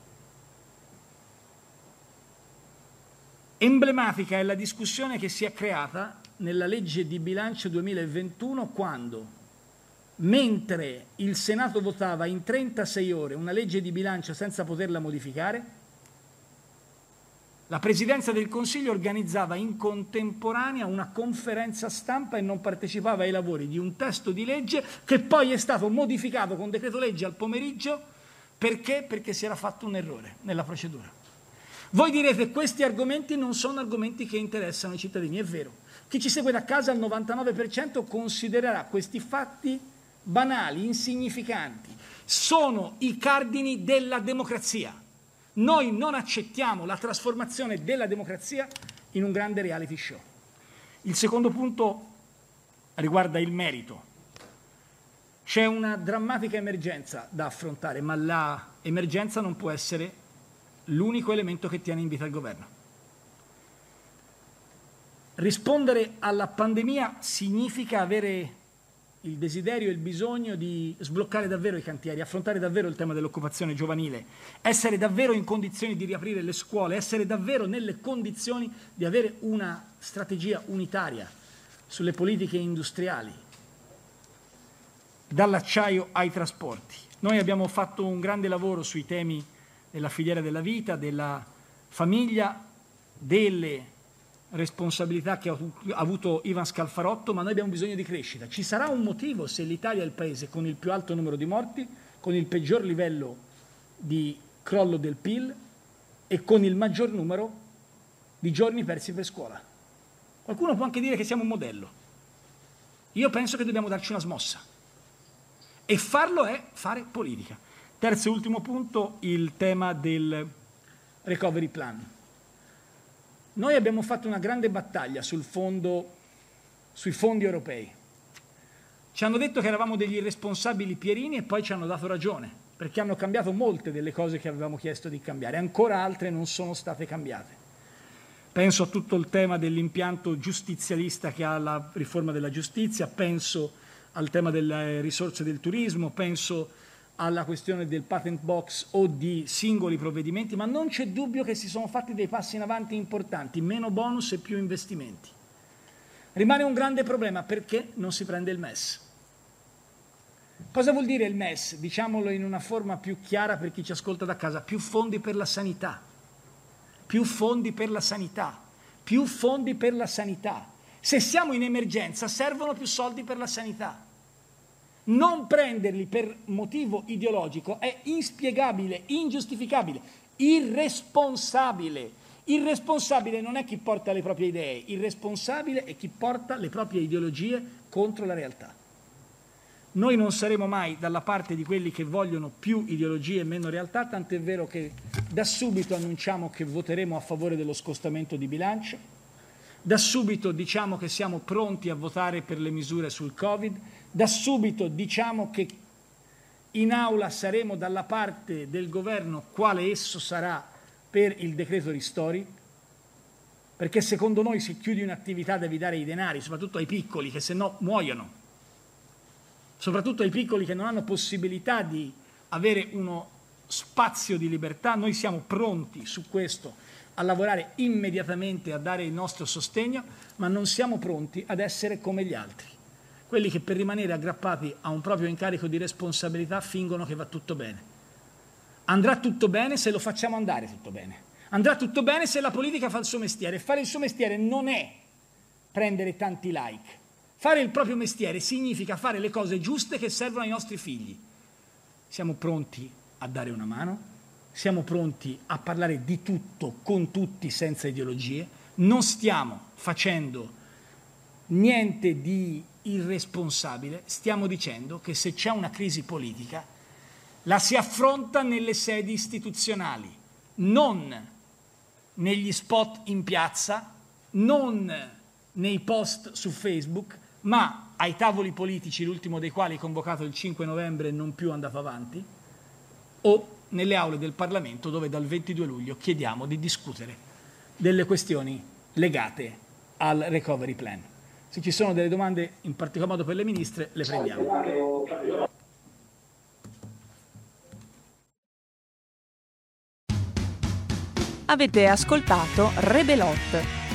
Emblematica è la discussione che si è creata nella legge di bilancio 2021 quando, mentre il Senato votava in 36 ore una legge di bilancio senza poterla modificare, la Presidenza del Consiglio organizzava in contemporanea una conferenza stampa e non partecipava ai lavori di un testo di legge che poi è stato modificato con decreto legge al pomeriggio. Perché? Perché si era fatto un errore nella procedura. Voi direte questi argomenti non sono argomenti che interessano i cittadini, è vero. Chi ci segue da casa al 99% considererà questi fatti banali, insignificanti. Sono i cardini della democrazia. Noi non accettiamo la trasformazione della democrazia in un grande reality show. Il secondo punto riguarda il merito. C'è una drammatica emergenza da affrontare, ma la emergenza non può essere l'unico elemento che tiene in vita il governo. Rispondere alla pandemia significa avere il desiderio e il bisogno di sbloccare davvero i cantieri, affrontare davvero il tema dell'occupazione giovanile, essere davvero in condizioni di riaprire le scuole, essere davvero nelle condizioni di avere una strategia unitaria sulle politiche industriali, dall'acciaio ai trasporti. Noi abbiamo fatto un grande lavoro sui temi della filiera della vita, della famiglia, delle responsabilità che ha avuto Ivan Scalfarotto, ma noi abbiamo bisogno di crescita. Ci sarà un motivo se l'Italia è il paese con il più alto numero di morti, con il peggior livello di crollo del PIL e con il maggior numero di giorni persi per scuola. Qualcuno può anche dire che siamo un modello. Io penso che dobbiamo darci una smossa e farlo è fare politica. Terzo e ultimo punto, il tema del Recovery Plan. Noi abbiamo fatto una grande battaglia sui fondi europei. Ci hanno detto che eravamo degli irresponsabili Pierini e poi ci hanno dato ragione, perché hanno cambiato molte delle cose che avevamo chiesto di cambiare, ancora altre non sono state cambiate. Penso a tutto il tema dell'impianto giustizialista che ha la riforma della giustizia, penso al tema delle risorse del turismo, penso alla questione del patent box o di singoli provvedimenti, ma non c'è dubbio che si sono fatti dei passi in avanti importanti, meno bonus e più investimenti. Rimane un grande problema perché non si prende il MES. Cosa vuol dire il MES? Diciamolo in una forma più chiara per chi ci ascolta da casa, più fondi per la sanità, più fondi per la sanità, più fondi per la sanità. Se siamo in emergenza servono più soldi per la sanità. Non prenderli per motivo ideologico è inspiegabile, ingiustificabile, irresponsabile. Irresponsabile non è chi porta le proprie idee, irresponsabile è chi porta le proprie ideologie contro la realtà. Noi non saremo mai dalla parte di quelli che vogliono più ideologie e meno realtà, tant'è vero che da subito annunciamo che voteremo a favore dello scostamento di bilancio. Da subito diciamo che siamo pronti a votare per le misure sul Covid, da subito diciamo che in aula saremo dalla parte del governo, quale esso sarà, per il decreto ristori, perché secondo noi se chiudi un'attività devi dare i denari, soprattutto ai piccoli, che se no muoiono, soprattutto ai piccoli che non hanno possibilità di avere uno spazio di libertà. Noi siamo pronti su questo a lavorare immediatamente, a dare il nostro sostegno, ma non siamo pronti ad essere come gli altri, quelli che per rimanere aggrappati a un proprio incarico di responsabilità fingono che va tutto bene. Andrà tutto bene se lo facciamo andare tutto bene. Andrà tutto bene se la politica fa il suo mestiere. Fare il suo mestiere non è prendere tanti like. Fare il proprio mestiere significa fare le cose giuste che servono ai nostri figli. Siamo pronti a dare una mano, siamo pronti a parlare di tutto, con tutti, senza ideologie. Non stiamo facendo niente di irresponsabile, stiamo dicendo che se c'è una crisi politica la si affronta nelle sedi istituzionali, non negli spot in piazza, non nei post su Facebook, ma ai tavoli politici, l'ultimo dei quali convocato il 5 novembre e non più andato avanti, o nelle aule del Parlamento, dove dal 22 luglio chiediamo di discutere delle questioni legate al Recovery Plan. Se ci sono delle domande, in particolar modo per le ministre, le prendiamo. Avete ascoltato Rebelot.